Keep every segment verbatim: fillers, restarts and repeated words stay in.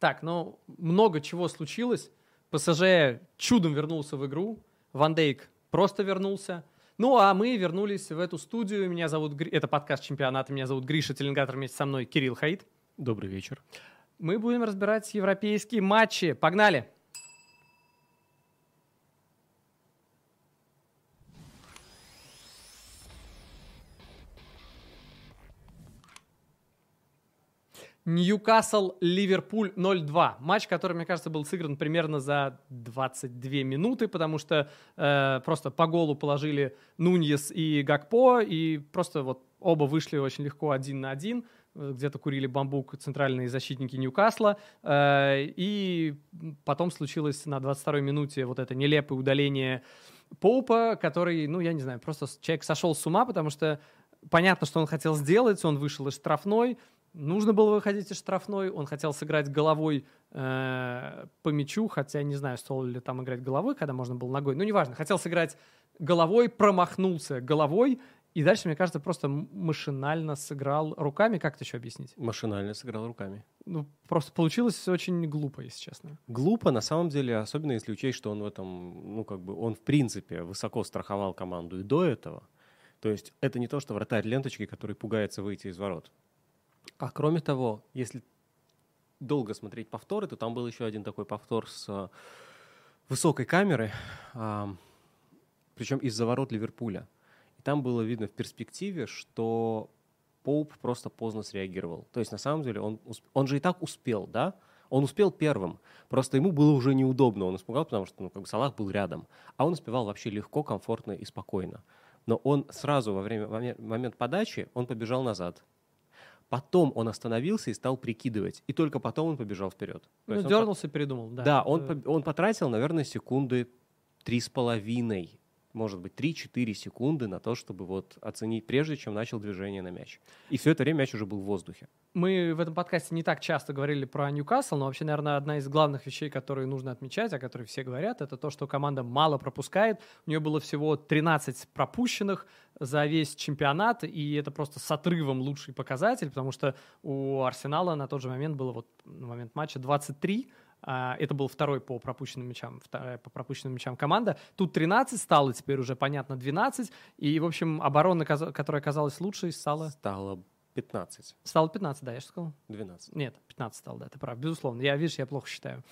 Так, ну, много чего случилось. ПСЖ чудом вернулся в игру. Ван Дейк просто вернулся. Ну, а мы вернулись в эту студию. Меня зовут... Гри... Это подкаст чемпионата. Меня зовут Гриша Теленгатор. Вместе со мной Кирилл Хаид. Добрый вечер. Мы будем разбирать европейские матчи. Погнали! Ньюкасл, Ливерпуль ноль-два. Матч, который, мне кажется, был сыгран примерно за двадцать две минуты, потому что э, просто по голу положили Нуньес и Гакпо, и просто вот оба вышли очень легко один на один. Где-то курили бамбук центральные защитники Ньюкасла. Э, и потом случилось на двадцать второй минуте вот это нелепое удаление Поупа, который, ну, я не знаю, просто человек сошел с ума, потому что понятно, что он хотел сделать, он вышел из штрафной. Нужно было выходить из штрафной, он хотел сыграть головой э, по мячу, хотя не знаю, стало ли там играть головой, когда можно было ногой, но неважно. Хотел сыграть головой, промахнулся головой, и дальше, мне кажется, просто машинально сыграл руками. Как это еще объяснить? Машинально сыграл руками. Ну, просто получилось очень глупо, если честно. Глупо, на самом деле, особенно если учесть, что он в этом, ну, как бы, он в принципе высоко страховал команду и до этого. То есть это не то, что вратарь ленточки, который пугается выйти из ворот. А кроме того, если долго смотреть повторы, то там был еще один такой повтор с высокой камеры, причем из-за ворот Ливерпуля. И там было видно в перспективе, что Поуп просто поздно среагировал. То есть на самом деле он, усп... он же и так успел, да? Он успел первым, просто ему было уже неудобно, он испугал, потому что, ну, как бы Салах был рядом. А он успевал вообще легко, комфортно и спокойно. Но он сразу во время, в момент подачи он побежал назад. Потом он остановился и стал прикидывать. И только потом он побежал вперед. То ну, дернулся и по... передумал. Да, да он, это... по... он потратил, наверное, секунды три с половиной, может быть, три-четыре секунды на то, чтобы вот оценить, прежде чем начал движение на мяч. И все это время мяч уже был в воздухе. Мы в этом подкасте не так часто говорили про Ньюкасл, но вообще, наверное, одна из главных вещей, которые нужно отмечать, о которой все говорят, это то, что команда мало пропускает. У нее было всего тринадцать пропущенных, за весь чемпионат, и это просто с отрывом лучший показатель, потому что у Арсенала на тот же момент было вот на момент матча двадцать три, это был второй по пропущенным мячам, вторая по пропущенным мячам команда, тут тринадцать стало, теперь уже, понятно, двенадцать, и, в общем, оборона, которая оказалась лучшей, стала... Стало пятнадцать. Стало пятнадцать, да, я же сказал? двенадцать. Нет, пятнадцать стало, да, ты прав, безусловно, я, видишь, я плохо считаю.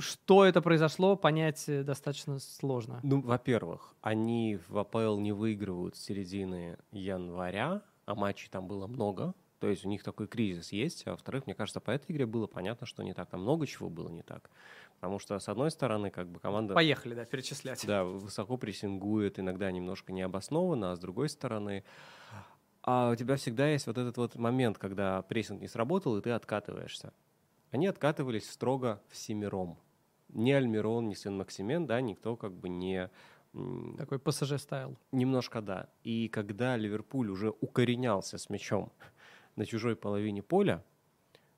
Что это произошло, понять достаточно сложно. Ну, во-первых, они в АПЛ не выигрывают с середины января, а матчей там было много, то есть у них такой кризис есть. А во-вторых, мне кажется, по этой игре было понятно, что не так. Там много чего было не так. Потому что, с одной стороны, как бы команда... Поехали, да, перечислять. Да, высоко прессингует, иногда немножко необоснованно, а с другой стороны... А у тебя всегда есть вот этот вот момент, когда прессинг не сработал, и ты откатываешься. Они откатывались строго всемиром. Ни Альмирон, ни Сен-Максимен, да, никто как бы не... Такой пассажир стайл. Немножко, да. И когда Ливерпуль уже укоренялся с мячом на чужой половине поля,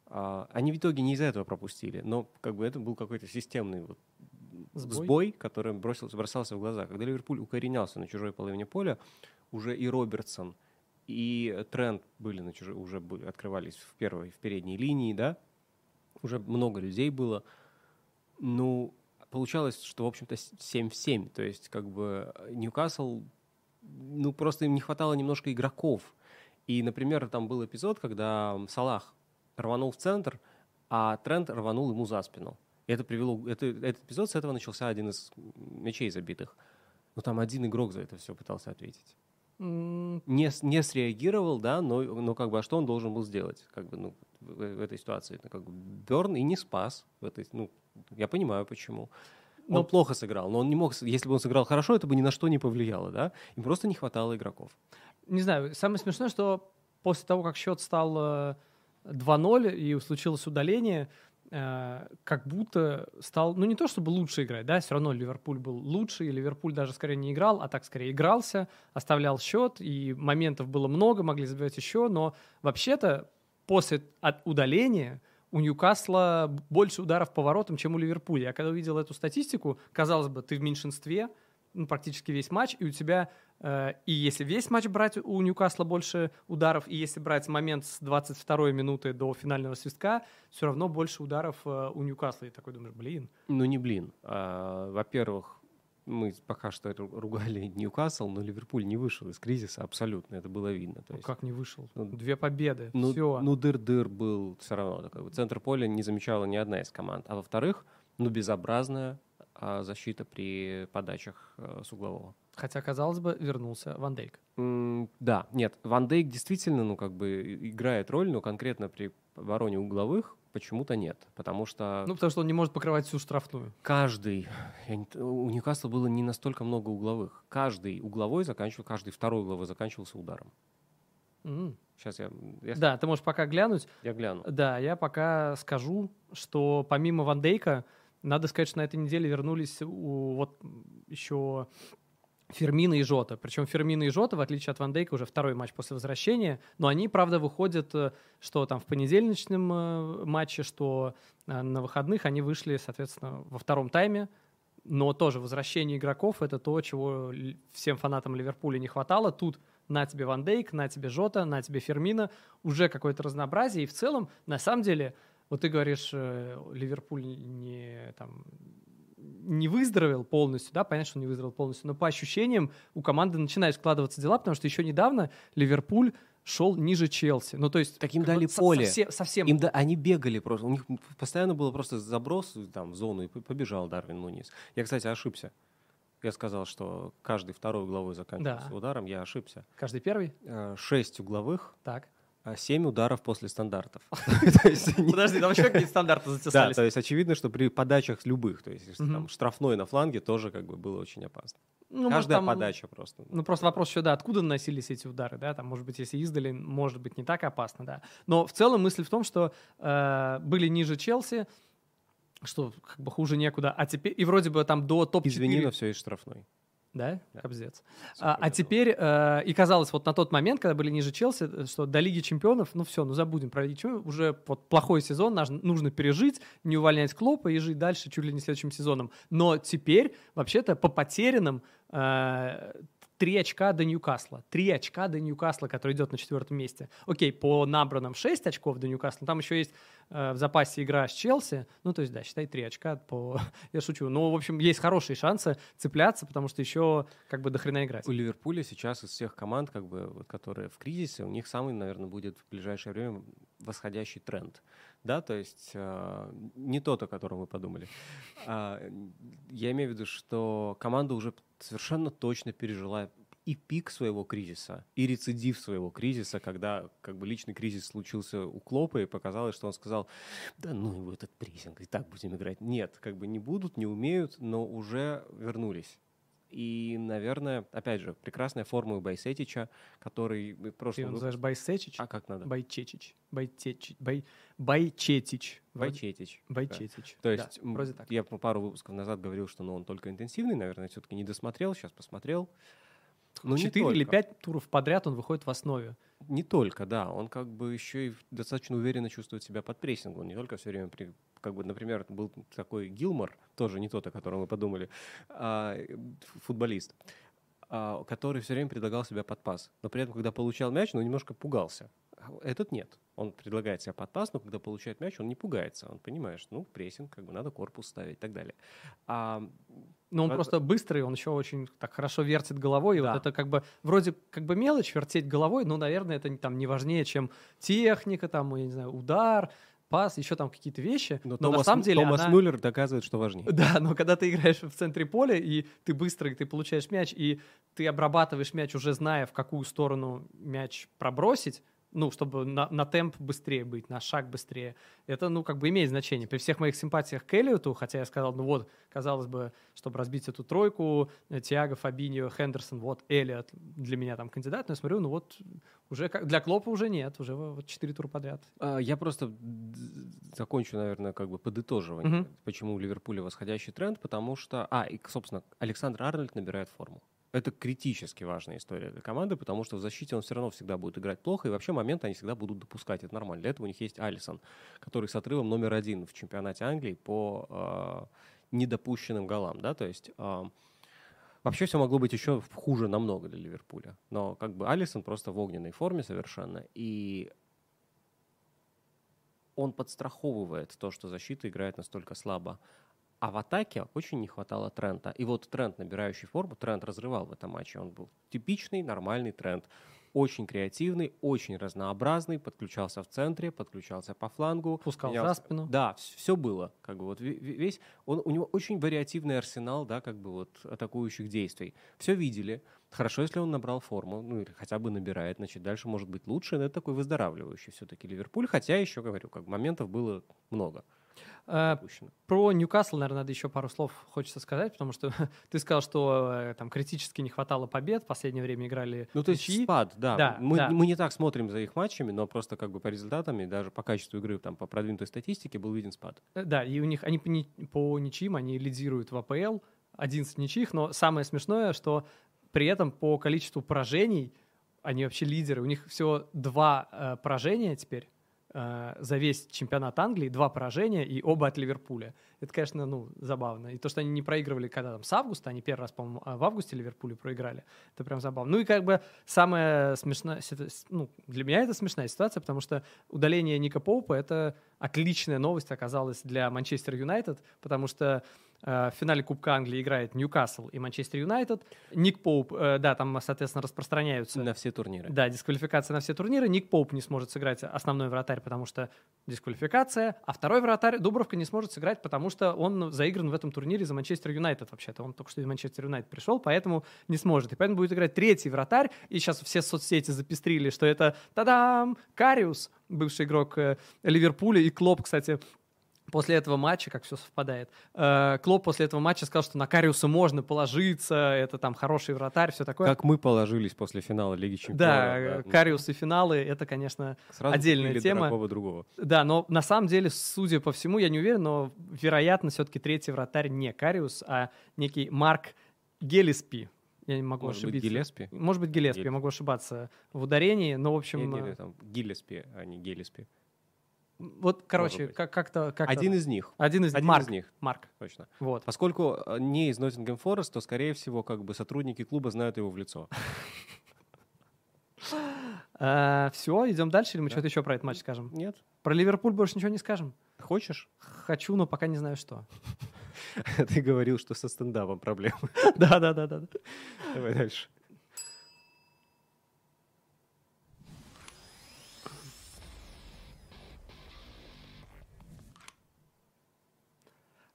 они в итоге не из-за этого пропустили, но как бы это был какой-то системный вот сбой, сбой который бросился, бросался в глаза. Когда Ливерпуль укоренялся на чужой половине поля, уже и Робертсон, и Трент были на чужой, уже были, открывались в первой, в передней линии, да, уже много людей было. Ну, получалось, что, в общем-то, семь в семь. То есть, как бы, Ньюкасл, ну, просто им не хватало немножко игроков. И, например, там был эпизод, когда Салах рванул в центр, а Трент рванул ему за спину. И это привело... Это, этот эпизод, с этого начался один из мячей забитых. Но там один игрок за это все пытался ответить. Mm. Не, не среагировал, да, но, но как бы, а что он должен был сделать? Как бы, ну, в этой ситуации. Это как бы Бёрн и не спас. В этой, ну, я понимаю, почему. Он но... плохо сыграл, но он не мог... Если бы он сыграл хорошо, это бы ни на что не повлияло, да? Им просто не хватало игроков. Не знаю, самое смешное, что после того, как счет стал два-ноль и случилось удаление, как будто стал... Ну, не то чтобы лучше играть, да? Все равно Ливерпуль был лучше, и Ливерпуль даже скорее не играл, а так скорее игрался, оставлял счет, и моментов было много, могли забивать еще, но вообще-то после от удаления у Ньюкасла больше ударов по воротам, чем у Ливерпуля. Я когда увидел эту статистику, казалось бы, ты в меньшинстве, ну, практически весь матч, и у тебя, э, и если весь матч брать, у Ньюкасла больше ударов, и если брать момент с двадцать второй минуты до финального свистка, все равно больше ударов э, у Ньюкасла. И такой думаешь, блин. Ну не блин. А, во-первых, мы пока что ругали Ньюкасл, но Ливерпуль не вышел из кризиса абсолютно, это было видно. То есть, ну как не вышел? Ну, Две победы, ну, все. Ну дыр-дыр был все равно. Такой. Центр поля не замечала ни одна из команд. А во-вторых, ну безобразная а защита при подачах а, с углового. Хотя, казалось бы, вернулся Ван Дейк. Mm, да, нет, Ван Дейк действительно, ну, как бы играет роль, но конкретно при обороне угловых почему-то нет, потому что... Ну, потому что он не может покрывать всю штрафную. Каждый... Я, у Ньюкасла было не настолько много угловых. Каждый угловой заканчивал, каждый второй угловой заканчивался ударом. Mm. Сейчас я, я... Да, ты можешь пока глянуть. Я гляну. Да, я пока скажу, что помимо Ван Дейка... Надо сказать, что на этой неделе вернулись у, вот еще Фермино и Жота. Причем Фермино и Жота, в отличие от Ван Дейка, уже второй матч после возвращения. Но они, правда, выходят, что там в понедельничном матче, что на выходных они вышли, соответственно, во втором тайме. Но тоже возвращение игроков – это то, чего всем фанатам Ливерпуля не хватало. Тут на тебе Ван Дейк, на тебе Жота, на тебе Фермино. Уже какое-то разнообразие. И в целом, на самом деле… Вот ты говоришь, Ливерпуль не, там, не выздоровел полностью, да, понятно, что он не выздоровел полностью, но по ощущениям у команды начинают складываться дела, потому что еще недавно Ливерпуль шел ниже Челси. Ну, то есть... Так им дали поле. Совсем... совсем... Им да... Они бегали просто. У них постоянно было просто заброс там, в зону, и побежал Дарвин Нуньес. Я, кстати, ошибся. Я сказал, что каждый второй угловой заканчивался да. ударом, я ошибся. Каждый первый? Шесть угловых. Так. Семь ударов после стандартов. Подожди, там еще какие стандарты затесались. Да, то есть очевидно, что при подачах любых, то есть там штрафной на фланге тоже как бы было очень опасно. Каждая подача просто. Ну просто вопрос еще, да, откуда наносились эти удары, да, там, может быть, если издали, может быть, не так опасно, да. Но в целом мысль в том, что были ниже Челси, что как бы хуже некуда, а теперь, и вроде бы там до топ-четыре. Извини, но все из штрафной. Да? да? Кобздец. А, а теперь, э, и казалось, вот на тот момент, когда были ниже Челси, что до Лиги Чемпионов, ну все, ну забудем про Лигу Чемпионов, уже вот плохой сезон, нужно пережить, не увольнять Клопа и жить дальше чуть ли не следующим сезоном. Но теперь, вообще-то, по потерянным э, три очка до Ньюкасла. три очка до Ньюкасла, который идет на четвертом месте. Окей, по набранным шесть очков до Ньюкасла. Там еще есть э, в запасе игра с Челси. Ну, то есть, да, считай, три очка по... Я шучу. Но, в общем, есть хорошие шансы цепляться, потому что еще как бы дохрена играть. У Ливерпуля сейчас из всех команд, как бы, которые в кризисе, у них самый, наверное, будет в ближайшее время восходящий тренд. Да, то есть э, не тот, о котором вы подумали. Э, я имею в виду, что команда уже совершенно точно пережила и пик своего кризиса, и рецидив своего кризиса, когда как бы личный кризис случился у Клопа, и показалось, что он сказал, да ну его этот прессинг, и так будем играть. Нет, как бы не будут, не умеют, но уже вернулись. И, наверное, опять же, прекрасная форма у Байчетича, который... Ты его называешь Байчетич? А как надо? Байчетич. Байчетич. Бай... Байчетич. Байчетич. Байчетич. Да. То есть да, вроде так. Я пару выпусков назад говорил, что ну, он только интенсивный, наверное, все-таки не досмотрел, сейчас посмотрел. Но четыре или пять туров подряд он выходит в основе. Не только, да. Он как бы еще и достаточно уверенно чувствует себя под прессингом. Не только все время... При... Как бы, например, был такой Гилмор, тоже не тот, о котором мы подумали, а, футболист, а, который все время предлагал себя под пас. Но при этом, когда получал мяч, он немножко пугался. Этот нет. Он предлагает себя под пас, но когда получает мяч, он не пугается. Он понимает, что ну, прессинг, как бы надо корпус ставить и так далее. А... Но он а... просто быстрый, он еще очень так хорошо вертит головой. И да. вот это как бы вроде как бы мелочь вертеть головой, но, наверное, это там, не важнее, чем техника, там, я не знаю, удар, пас, еще там какие-то вещи. Но, но Томас, на самом деле Томас она... Мюллер доказывает, что важнее. Да, но когда ты играешь в центре поля, и ты быстро, и ты получаешь мяч, и ты обрабатываешь мяч, уже зная, в какую сторону мяч пробросить, ну, чтобы на, на темп быстрее быть, на шаг быстрее, это, ну, как бы имеет значение. При всех моих симпатиях к Эллиоту, хотя я сказал, ну вот, казалось бы, чтобы разбить эту тройку, Тиаго, Фабиньо, Хендерсон, вот, Эллиот для меня там кандидат, но я смотрю, ну вот, уже как, для Клопа уже нет, уже вот четыре тура подряд. Я просто закончу, наверное, как бы подытоживание, mm-hmm. почему у Ливерпуля восходящий тренд, потому что, а, и, собственно, Александр Арнольд набирает форму. Это критически важная история для команды, потому что в защите он все равно всегда будет играть плохо, и вообще моменты они всегда будут допускать. Это нормально. Для этого у них есть Алисон, который с отрывом номер один в чемпионате Англии по э, недопущенным голам. Да? То есть э, Вообще все могло быть еще хуже намного для Ливерпуля. Но как бы Алисон просто в огненной форме совершенно. И он подстраховывает то, что защита играет настолько слабо. А в атаке очень не хватало Трента. И вот Трент, набирающий форму, Трент разрывал в этом матче. Он был типичный, нормальный Трент. Очень креативный, очень разнообразный. Подключался в центре, подключался по флангу. Пускал за спину. Да, все было. Как бы вот весь, он, у него очень вариативный арсенал, да, как бы вот атакующих действий. Все видели. Хорошо, если он набрал форму, ну или хотя бы набирает, значит, дальше может быть лучше. Но это такой выздоравливающий все-таки Ливерпуль. Хотя, еще говорю, как бы моментов было много. Допущено. Про Ньюкасл, наверное, надо еще пару слов хочется сказать, потому что ты сказал, что там критически не хватало побед, в последнее время играли Ну, то есть спад, да. Да, мы, да. Мы не так смотрим за их матчами, но просто как бы по результатам и даже по качеству игры, там, по продвинутой статистике был виден спад. Да, и у них, они по ничьим, они лидируют в АПЛ, одиннадцать ничьих, но самое смешное, что при этом по количеству поражений они вообще лидеры, у них всего два э, поражения теперь. За весь чемпионат Англии два поражения и оба от Ливерпуля. Это, конечно, ну, забавно. И то, что они не проигрывали когда там с августа, они первый раз, по-моему, в августе Ливерпулю проиграли, это прям забавно. Ну и как бы самая смешная, ну, для меня это смешная ситуация, потому что удаление Ника Поупа — это отличная новость оказалась для Манчестер Юнайтед, потому что в финале Кубка Англии играет Ньюкасл и Манчестер Юнайтед. Ник Поуп, да, там, соответственно, распространяются... На все турниры. Да, дисквалификация на все турниры. Ник Поуп не сможет сыграть основной вратарь, потому что дисквалификация, а второй вратарь Дубровка не сможет сыграть, потому что он заигран в этом турнире за Манчестер Юнайтед вообще-то. Он только что из Манчестер Юнайтед пришел, поэтому не сможет. И поэтому будет играть третий вратарь. И сейчас все соцсети запестрили, что это, та-дам, Кариус, бывший игрок Ливерпуля, и Клоп, кстати... После этого матча, как все совпадает, Клоп после этого матча сказал, что на Кариуса можно положиться, это там хороший вратарь, все такое. Как мы положились после финала Лиги Чемпионов. Да, Кариус и финалы, это, конечно, сразу отдельная тема. Сразу другого. Да, но на самом деле, судя по всему, я не уверен, но, вероятно, все-таки третий вратарь не Кариус, а некий Марк Гиллеспи. Я не могу Может ошибиться. Быть, Гиллеспи? Может быть, Гиллеспи, Гиллеспи. Я могу ошибаться в ударении, но, в общем... Нет, нет, там Гиллеспи, а не Гиллеспи. Вот, короче, как- как-то, как-то... Один из них. Один из, Один Марк. из них. Марк. Точно. Вот. Поскольку не из Ноттингем Форест, то, скорее всего, как бы сотрудники клуба знают его в лицо. Все, идем дальше, или мы что-то еще про этот матч скажем? Нет. Про Ливерпуль больше ничего не скажем? Хочешь? Хочу, но пока не знаю, что. Ты говорил, что со стендапом проблемы. Да-да-да. Давай дальше.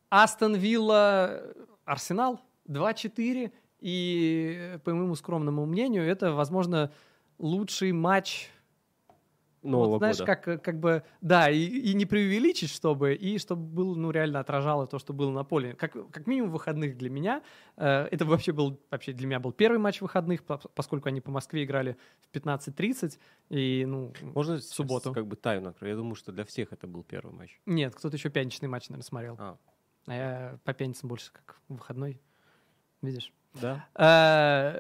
Астон Вилла, Арсенал два-четыре, и, по моему скромному мнению, это, возможно, лучший матч нового вот, знаешь, года. Как, как бы, да, и, и не преувеличить, чтобы, и чтобы было, ну, реально отражало то, что было на поле. Как, как минимум выходных для меня. Э, это вообще был, вообще для меня был первый матч выходных, поскольку они по Москве играли в пятнадцать тридцать и, ну, Можно в субботу. Можно как бы тайну открою? Я думаю, что для всех это был первый матч. Нет, кто-то еще пятничный матч, наверное, смотрел. А. А я по пятницам больше как выходной, видишь? Да. А,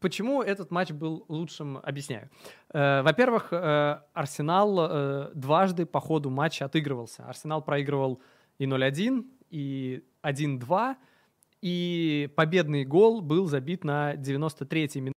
почему этот матч был лучшим, объясняю. А, во-первых, Арсенал а, дважды по ходу матча отыгрывался. Арсенал проигрывал и ноль-один, и один-два, и победный гол был забит на девяносто третьей минуте.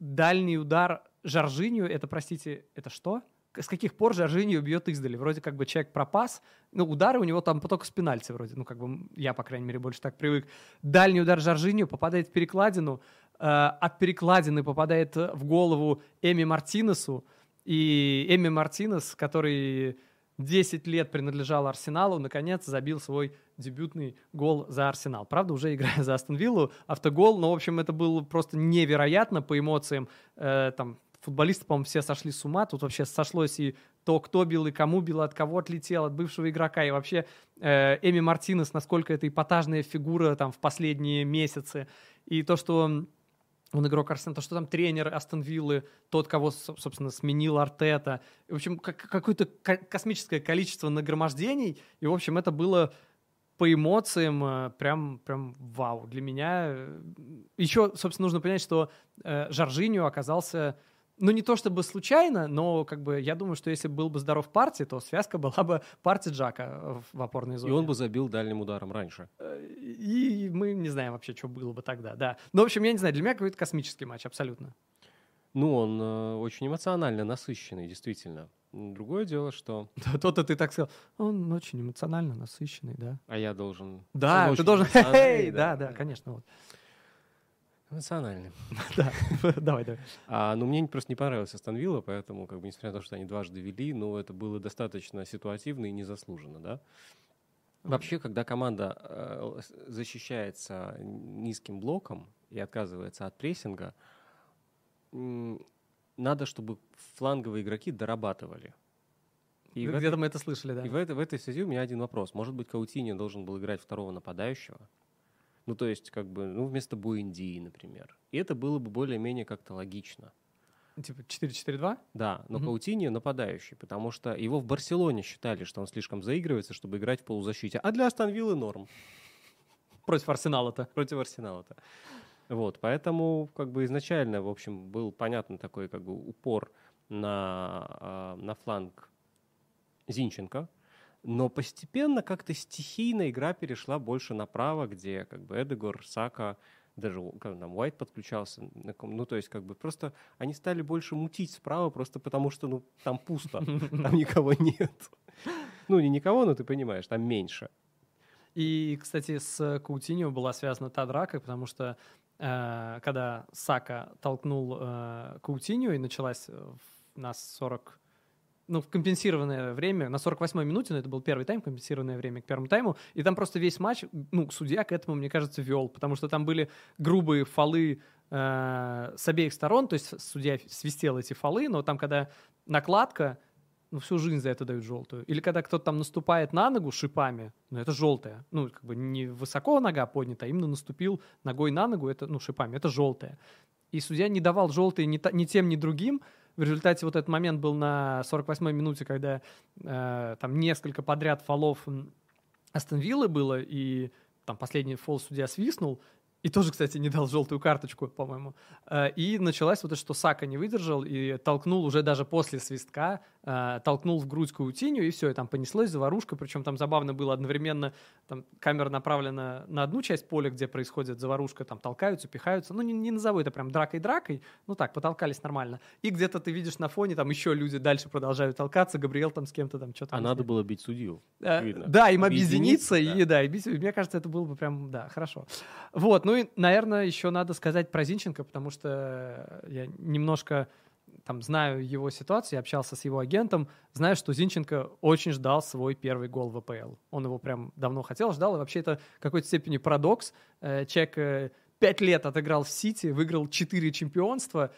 Дальний удар Жоржинью, это, простите, это что? С каких пор Жоржинью бьет издали? Вроде как бы человек пропас, но удары у него там только с пенальти вроде. Ну, как бы я, по крайней мере, больше так привык. Дальний удар Жоржинью попадает в перекладину. Э, от перекладины попадает в голову Эми Мартинесу. И Эми Мартинес, который десять лет принадлежал Арсеналу, наконец забил свой дебютный гол за Арсенал. Правда, уже играя за Астон Виллу, автогол. Но, в общем, это было просто невероятно по эмоциям. Э, там... Футболисты, по-моему, все сошли с ума. Тут вообще сошлось и то, кто бил, и кому бил, от кого отлетел, от бывшего игрока. И вообще э, Эми Мартинес, насколько это эпатажная фигура там, в последние месяцы. И то, что он, он игрок Арсенала, то, что там тренер Астон Виллы, тот, кого, собственно, сменил Артета. И, в общем, как, какое-то космическое количество нагромождений. И, в общем, это было... По эмоциям прям, прям вау. Для меня... Еще, собственно, нужно понять, что э, Жоржинью оказался... ну, не то чтобы случайно, но как бы я думаю, что если был бы здоров Партей, то связка была бы Партей Джака в опорной зоне. И он бы забил дальним ударом раньше. И мы не знаем вообще, что было бы тогда, да. Но, в общем, я не знаю, для меня какой-то космический матч абсолютно. Ну, он э, очень эмоционально насыщенный, действительно. Другое дело, что... То-то ты так сказал. Он очень эмоционально насыщенный, да. А я должен... Да, он ты должен... Эй, да, да, да, конечно, вот. Эмоционально. Да, давай, давай. А, ну, мне просто не понравилась Астон Вилла, поэтому, как бы, несмотря на то, что они дважды вели, ну, это было достаточно ситуативно и незаслуженно, да. Вообще, когда команда э, защищается низким блоком и отказывается от прессинга, э, надо, чтобы фланговые игроки дорабатывали. И Где-то этой, мы это слышали, да. И в, это, в этой связи у меня один вопрос. Может быть, Коутиньо должен был играть второго нападающего? Ну, то есть, как бы, ну, вместо Буэндии, например. И это было бы более-менее как-то логично. Типа четыре-четыре-два? Да, но угу. Коутиньо нападающий, потому что его в Барселоне считали, что он слишком заигрывается, чтобы играть в полузащите. А для Астон Виллы норм. Против Арсенала-то. Против Арсенала-то. Вот, поэтому, как бы, изначально, в общем, был понятен такой, как бы, упор на, на фланг Зинченко. Но постепенно как-то стихийно игра перешла больше направо, где как бы Эдегор, Сака, даже там Уайт подключался. Ну, то есть как бы просто они стали больше мутить справа просто потому, что ну, там пусто, там никого нет. Ну, не никого, но ты понимаешь, там меньше. И, кстати, с Коутиньо была связана та драка, потому что э, когда Сака толкнул э, Коутиньо и началась на сорок... Ну, в компенсированное время, на сорок восьмой минуте, но это был первый тайм, компенсированное время к первому тайму, и там просто весь матч, ну, судья к этому, мне кажется, вел, потому что там были грубые фолы э, с обеих сторон, то есть судья свистел эти фолы, но там, когда накладка, ну, всю жизнь за это дают желтую. Или когда кто-то там наступает на ногу шипами, ну, это желтая. Ну, как бы не высоко нога поднята, а именно наступил ногой на ногу, это, ну, шипами, это желтая. И судья не давал желтые ни, ни тем, ни другим. В результате вот этот момент был на сорок восьмой минуте, когда э, там несколько подряд фолов Астон Виллы было, и там последний фол судья свистнул, и тоже, кстати, не дал желтую карточку, по-моему. Э, и началось вот это, что Сака не выдержал и толкнул уже даже после свистка, э, толкнул в грудь Коутиньо, и все, и там понеслось заварушка. Причем там забавно было одновременно, там камера направлена на одну часть поля, где происходит заварушка, там толкаются, пихаются. Ну, не, не назову это прям дракой-дракой, ну так, потолкались нормально. И где-то ты видишь на фоне, там еще люди дальше продолжают толкаться, Габриэл там с кем-то там что-то... А надо было бить судью, э, да, им объединиться, объединиться да. и да, и бить, мне кажется, это было бы прям, да, хорошо. Вот, ну, Ну и, наверное, еще надо сказать про Зинченко, потому что я немножко там знаю его ситуацию, я общался с его агентом, знаю, что Зинченко очень ждал свой первый гол в АПЛ. Он его прям давно хотел, ждал, и вообще это в какой-то степени парадокс. Человек пять лет отыграл в Сити, выиграл четыре чемпионства.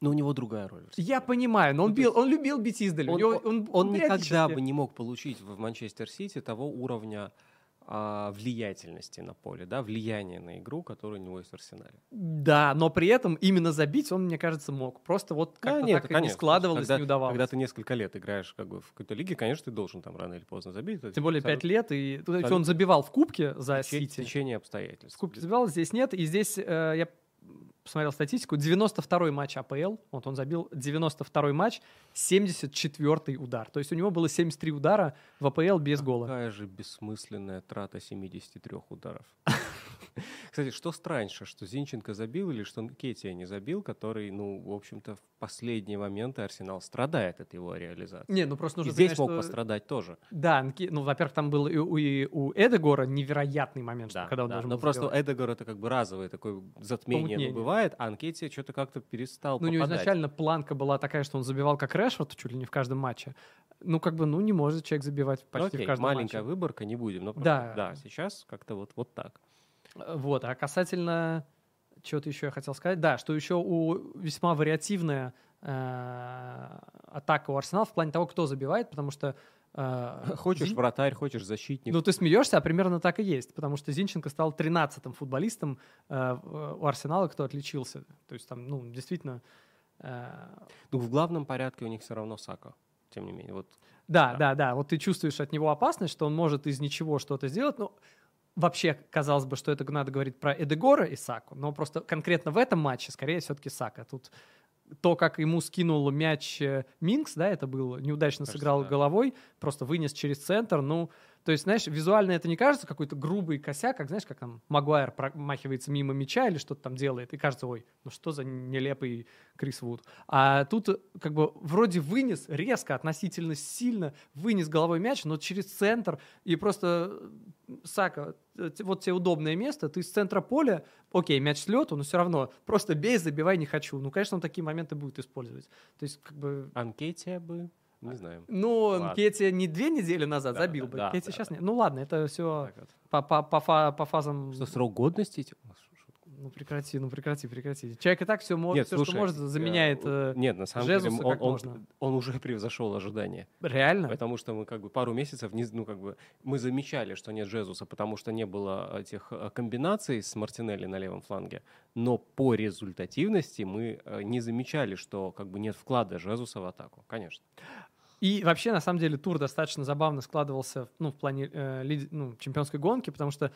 Но у него другая роль. Я понимаю, но он, ну, бил, он любил бить издали. Он, него, он, он, он никогда бы не мог получить в Манчестер-Сити того уровня влиятельности на поле, да, влияние на игру, которое у него есть в Арсенале. Да, но при этом именно забить он, мне кажется, мог. Просто вот как-то да, нет, так конечно, не складывалось, когда, не удавалось. Когда ты несколько лет играешь как бы в какой-то лиге, конечно, ты должен там рано или поздно забить. Тем более пять лет, и абсолютно. Он забивал в кубке за Сити. В течение обстоятельств. В кубке забивал, здесь нет, и здесь э, я посмотрел статистику, девяносто второй матч АПЛ, вот он забил девяносто второй матч, семьдесят четвёртый удар. То есть у него было семьдесят три удара в АПЛ без гола. Какая же бессмысленная трата семьдесят три ударов. Кстати, что страньше, что Зинченко забил или что Анкетия не забил, который, ну, в общем-то, в последние моменты Арсенал страдает от его реализации. Не, ну просто нужно и здесь сказать, мог что... пострадать тоже. Да, ну, во-первых, там был и у, и у Эдегора невероятный момент, да, когда он да, должен был но просто сделать. Эдегор — это как бы разовое такое затмение, ну, бывает, а Анкетия что-то как-то перестал ну, попадать. Ну, у него изначально планка была такая, что он забивал как Решфорд чуть ли не в каждом матче. Ну, как бы, ну, не может человек забивать почти ну, окей, в каждом маленькая матче. Маленькая выборка, не будем. Но просто, да. да, сейчас как-то вот, вот так. Вот, а касательно чего-то еще я хотел сказать. Да, что еще у весьма вариативная э, атака у Арсенала в плане того, кто забивает, потому что... Э, хочешь Зин... вратарь, хочешь защитник. Ну, ты смеешься, а примерно так и есть, потому что Зинченко стал тринадцатым футболистом э, у Арсенала, кто отличился. То есть там, ну, действительно... Э... Ну, в главном порядке у них все равно Сака, тем не менее. Вот. Да, да, да, да. Вот ты чувствуешь от него опасность, что он может из ничего что-то сделать, но... Вообще, казалось бы, что это надо говорить про Эдегора и Саку, но просто конкретно в этом матче, скорее, все-таки Сака. Тут то, как ему скинул мяч Минкс, да, это было, неудачно кажется, сыграл да. головой, просто вынес через центр, ну, то есть, знаешь, визуально это не кажется какой-то грубый косяк, как, знаешь, как там Магуайр промахивается мимо мяча или что-то там делает, и кажется, ой, ну что за нелепый Крис Вуд. А тут как бы вроде вынес резко, относительно сильно вынес головой мяч, но через центр, и просто Сака, вот тебе удобное место, ты с центра поля, окей, мяч с лету, но все равно просто бей, забивай, не хочу. Ну, конечно, он такие моменты будет использовать. То есть, как бы... Анкетия бы... Не знаю. Ну, Кетти не две недели назад да, забил да, бы. Да, Кетти да, сейчас да. не... Ну, ладно, это все по, по, по, фа, по фазам... Что, срок годности? Ну, прекрати, ну, прекрати, прекрати. Человек и так все, нет, все слушай, что может, заменяет Жезуса. Нет, на самом Жезуса, деле, он, он, он, он уже превзошел ожидания. Реально? Потому что мы как бы пару месяцев, не, ну, как бы, мы замечали, что нет Жезуса, потому что не было этих комбинаций с Мартинелли на левом фланге. Но по результативности мы не замечали, что как бы нет вклада Жезуса в атаку. Конечно. И вообще, на самом деле, тур достаточно забавно складывался ну, в плане э, лиди, ну, чемпионской гонки, потому что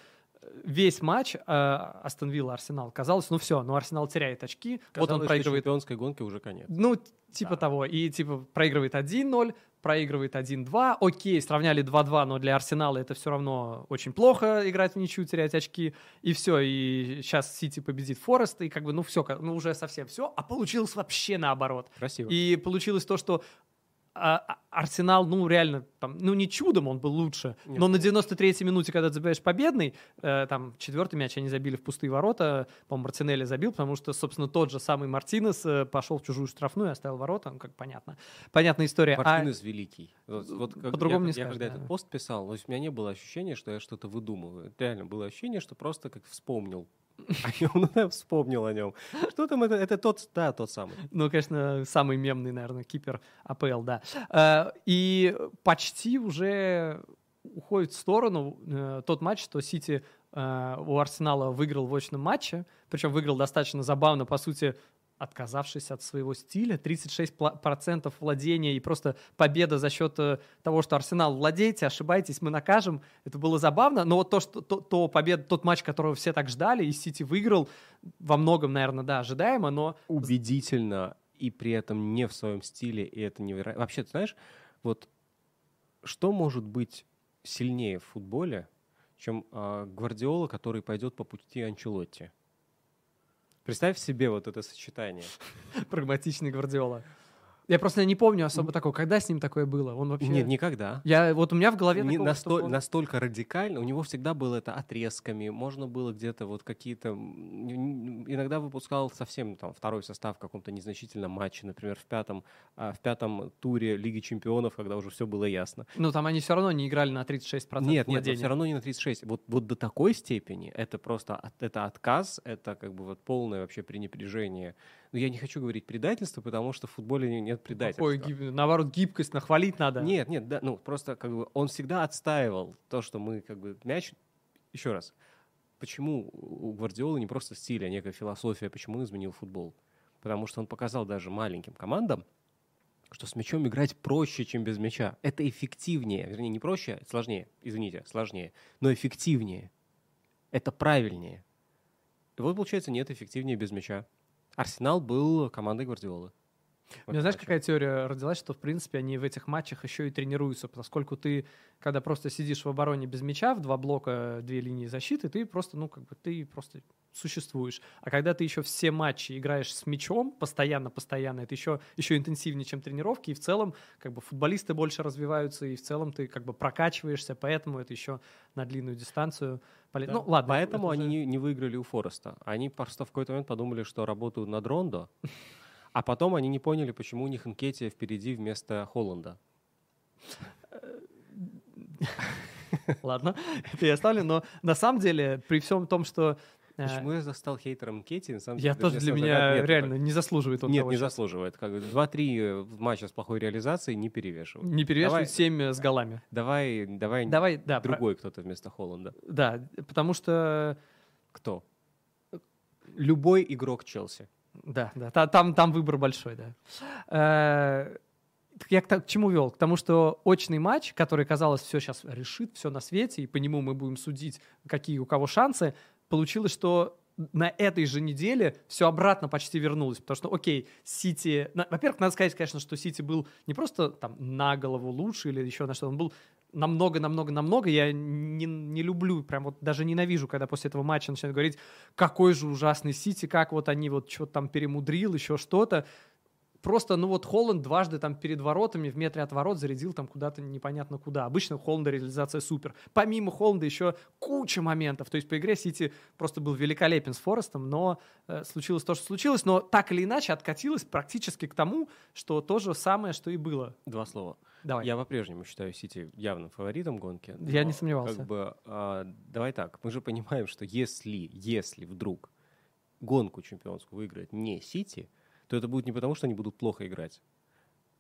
весь матч э, Астон Вилла, Арсенал, казалось, ну все, ну Арсенал теряет очки, казалось, вот он проигрывает... чемпионской гонки уже конец. Ну, типа да. того, и типа проигрывает один ноль, проигрывает один-два, окей, сравняли два-два, но для Арсенала это все равно очень плохо играть в ничью, терять очки, и все, и сейчас Сити победит Форест, и как бы, ну все, ну уже совсем все, а получилось вообще наоборот. Красиво. И получилось то, что А, Арсенал, ну, реально, там, ну, не чудом он был лучше, Нет, но на девяносто третьей минуте, когда ты забиваешь победный, э, там, четвертый мяч они забили в пустые ворота, по-моему, Мартинелли забил, потому что, собственно, тот же самый Мартинес э, пошел в чужую штрафную и оставил ворота, ну, как понятно. Понятная история. Мартинес а... великий. Вот, вот, по-другому не скажешь. Я когда да. этот пост писал, то есть у меня не было ощущения, что я что-то выдумываю. Реально было ощущение, что просто как вспомнил. О нем, ну, вспомнил о нем. Что там это? Это тот, да, тот самый. Ну, конечно, самый мемный, наверное, кипер АПЛ, да. И почти уже уходит в сторону тот матч, что Сити у Арсенала выиграл в очном матче, причем выиграл достаточно забавно, по сути, отказавшись от своего стиля, тридцать шесть процентов владения и просто победа за счет того, что Арсенал владеете, ошибаетесь, мы накажем. Это было забавно, но вот то, что, то, то победа, тот матч, которого все так ждали, и Сити выиграл, во многом, наверное, да, ожидаемо, но... Убедительно и при этом не в своем стиле, и это невероятно. Вообще, ты знаешь, вот что может быть сильнее в футболе, чем э, Гвардиола, который пойдет по пути Анчелотти? Представь себе вот это сочетание. Прагматичный Гвардиола. Я просто не помню особо такого. Когда с ним такое было? Он вообще... Нет, никогда. Я, вот у меня в голове не, такого... Насто... Он... Настолько радикально. У него всегда было это отрезками. Можно было где-то вот какие-то... Иногда выпускал совсем там второй состав в каком-то незначительном матче. Например, в пятом, в пятом туре Лиги Чемпионов, когда уже все было ясно. Но там они все равно не играли на тридцать шесть процентов владения. Нет, нет, все равно не на тридцать шесть процентов. Вот, вот до такой степени это просто это отказ, это как бы вот полное вообще пренебрежение. Но я не хочу говорить предательство, потому что в футболе нет предательства. Какой гиб... Наоборот, гибкость нахвалить надо. Нет, нет, да, ну просто как бы он всегда отстаивал то, что мы как бы мяч... Еще раз, почему у Гвардиолы не просто стиль, а некая философия, почему он изменил футбол? Потому что он показал даже маленьким командам, что с мячом играть проще, чем без мяча. Это эффективнее, вернее, не проще, сложнее, извините, сложнее, но эффективнее. Это правильнее. И вот, получается, нет, эффективнее без мяча. Арсенал был командой Гвардиолы. У меня, знаешь, матче. Какая теория родилась, что, в принципе, они в этих матчах еще и тренируются, поскольку ты, когда просто сидишь в обороне без мяча, в два блока, две линии защиты, ты просто, ну, как бы, ты просто существуешь. А когда ты еще все матчи играешь с мячом постоянно-постоянно, это еще, еще интенсивнее, чем тренировки, и в целом, как бы, футболисты больше развиваются, и в целом ты, как бы, прокачиваешься, поэтому это еще на длинную дистанцию. Поле... Да. Ну, ладно. Поэтому они уже... не выиграли у Фореста. Они просто в какой-то момент подумали, что работают над Рондо, а потом они не поняли, почему у них Анкетия впереди вместо Холланда. Ладно, это я оставлю, но на самом деле, при всем том, что... Почему я стал хейтером Анкетии? Я тоже, для меня реально не заслуживает он того. Нет, не заслуживает. два-три матча с плохой реализацией не перевешивают. Не перевешивают, семь с голами. Давай другой кто-то вместо Холланда. Да, потому что... Кто? Любой игрок Челси. Да, да, там, там выбор большой, да. Я к, к чему вел? К тому, что очный матч, который, казалось, все сейчас решит, все на свете, и по нему мы будем судить, какие у кого шансы, получилось, что на этой же неделе все обратно почти вернулось, потому что, окей, Сити... Во-первых, надо сказать, конечно, что Сити был не просто там на голову лучше или еще на что, он был намного-намного-намного. Я не, не люблю, прям вот даже ненавижу, когда после этого матча начинают говорить, какой же ужасный Сити, как вот они вот что-то там перемудрил, еще что-то. Просто, ну вот Холланд дважды там перед воротами, в метре от ворот зарядил там куда-то непонятно куда. Обычно у Холланда реализация супер. Помимо Холланда еще куча моментов. То есть по игре Сити просто был великолепен с Форестом, но э, случилось то, что случилось. Но так или иначе откатилось практически к тому, что то же самое, что и было. Два слова. Давай. Я по-прежнему считаю Сити явным фаворитом гонки. Я но, не сомневался. Как бы, э, давай так, мы же понимаем, что если, если вдруг гонку чемпионскую выиграет не Сити, то это будет не потому, что они будут плохо играть,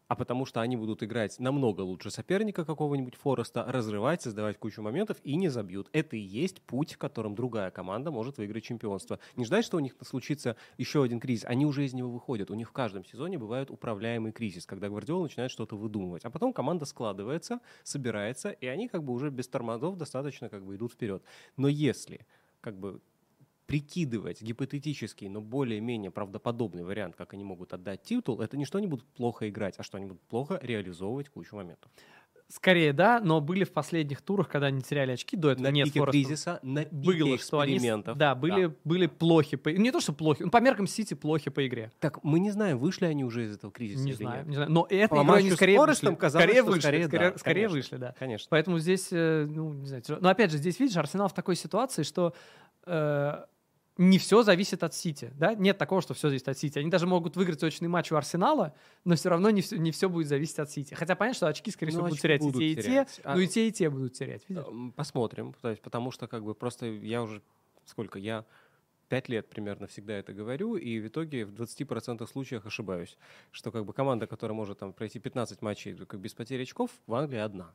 а потому что они будут играть намного лучше соперника какого-нибудь Фореста, разрывать, создавать кучу моментов и не забьют. Это и есть путь, которым другая команда может выиграть чемпионство. Не ждать, что у них случится еще один кризис. Они уже из него выходят. У них в каждом сезоне бывает управляемый кризис, когда Гвардиола начинает что-то выдумывать. А потом команда складывается, собирается, и они как бы уже без тормозов достаточно как бы идут вперед. Но если как бы... прикидывать гипотетический, но более-менее правдоподобный вариант, как они могут отдать титул, это не что они будут плохо играть, а что они будут плохо реализовывать кучу моментов. Скорее, да, но были в последних турах, когда они теряли очки, до этого на нет Фореста. На пике кризиса, на пике было, экспериментов. Они, да, были, да. были плохи, по, не то что плохи, по меркам Сити плохи по игре. Так, мы не знаем, вышли они уже из этого кризиса. Не знаю, не знаю, но это они скорее вышли. Казалось, скорее вышли, скорее, да, скорее, конечно, скорее вышли, да. Конечно. Поэтому здесь, ну, не знаю, но опять же, здесь, видишь, Арсенал в такой ситуации, что... Э- не все зависит от Сити, да? Нет такого, что все зависит от Сити. Они даже могут выиграть точный матч у Арсенала, но все равно не все, не все будет зависеть от Сити. Хотя понятно, что очки, скорее всего, ну, будут терять будут и те, терять. и те, а... но и те, и те будут терять. Видишь? Посмотрим, то есть, потому что как бы просто я уже, сколько, я пять лет примерно всегда это говорю, и в итоге в двадцати процентах случаев ошибаюсь, что как бы команда, которая может там пройти пятнадцать матчей как без потери очков, в Англии одна.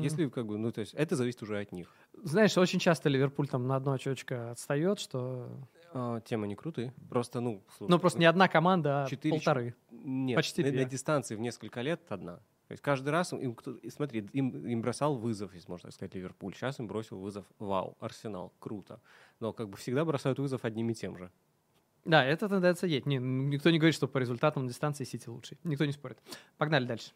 Если как бы, ну то есть это зависит уже от них. Знаешь, очень часто Ливерпуль там на одно очечко отстает, что... А, темы не крутые. Просто, ну... Слушай, ну просто ну, не одна команда, а четыре, полторы. Нет, почти на, на дистанции в несколько лет одна. То есть каждый раз, им, смотри, им, им бросал вызов, если можно так сказать, Ливерпуль. Сейчас им бросил вызов, вау, Арсенал, круто. Но как бы всегда бросают вызов одним и тем же. Да, это тенденция есть. Не, никто не говорит, что по результатам на дистанции Сити лучше. Никто не спорит. Погнали дальше.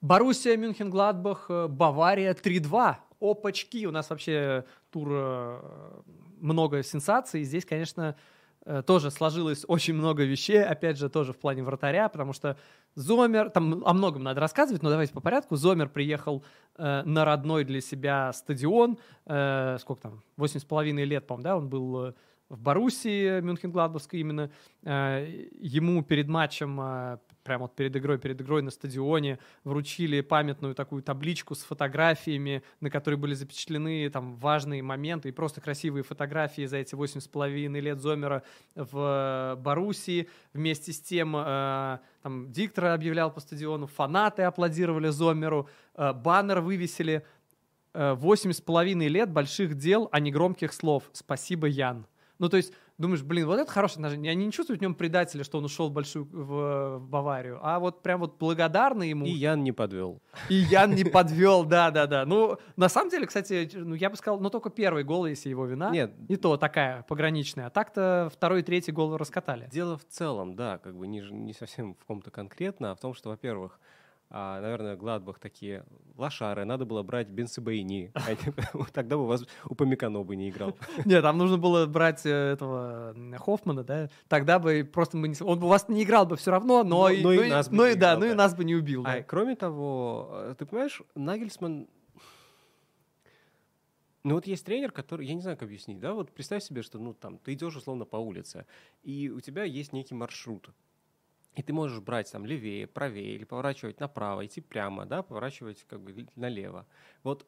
Боруссия Мюнхен-Гладбах, Бавария три-два. Опачки. У нас вообще тур много сенсаций. Здесь, конечно, тоже сложилось очень много вещей. Опять же, тоже в плане вратаря, потому что Зомер... Там о многом надо рассказывать, но давайте по порядку. Зомер приехал э, на родной для себя стадион. Э, сколько там? восемь с половиной лет, по-моему, да? Он был... в Боруссии Мюнхен-Гладбахской именно. Ему перед матчем, прямо вот перед игрой, перед игрой на стадионе вручили памятную такую табличку с фотографиями, на которой были запечатлены там важные моменты и просто красивые фотографии за эти восемь с половиной лет Зомера в Боруссии. Вместе с тем там диктор объявлял по стадиону, фанаты аплодировали Зомеру, баннер вывесили «Восемь с половиной лет больших дел, а не громких слов. Спасибо, Ян». Ну, то есть, думаешь, блин, вот это хорошее отношение. Они не чувствуют в нем предателя, что он ушел в большую в, в Баварию, а вот прям вот благодарны ему. И Ян не подвел. И Ян не подвел, да-да-да. Ну, на самом деле, кстати, ну, я бы сказал, ну, только первый гол, если его вина. Нет. И то такая, пограничная. А так-то второй и третий гол раскатали. Дело в целом, да, как бы не, не совсем в каком-то конкретно, а в том, что, во-первых, А, наверное, Гладбах такие лошары, надо было брать Бенсебейни. Тогда бы у вас Упамекано бы не играл. Нет, там нужно было брать этого Хоффмана, да. Тогда бы просто мы не... Он бы у вас не играл бы все равно, но и нас бы не убил. Кроме того, ты понимаешь, Нагельсман... Ну вот есть тренер, который, я не знаю, как объяснить, да, вот представь себе, что ну там ты идешь условно по улице, и у тебя есть некий маршрут. И ты можешь брать там левее, правее, или поворачивать направо, идти прямо, да, поворачивать как бы налево. Вот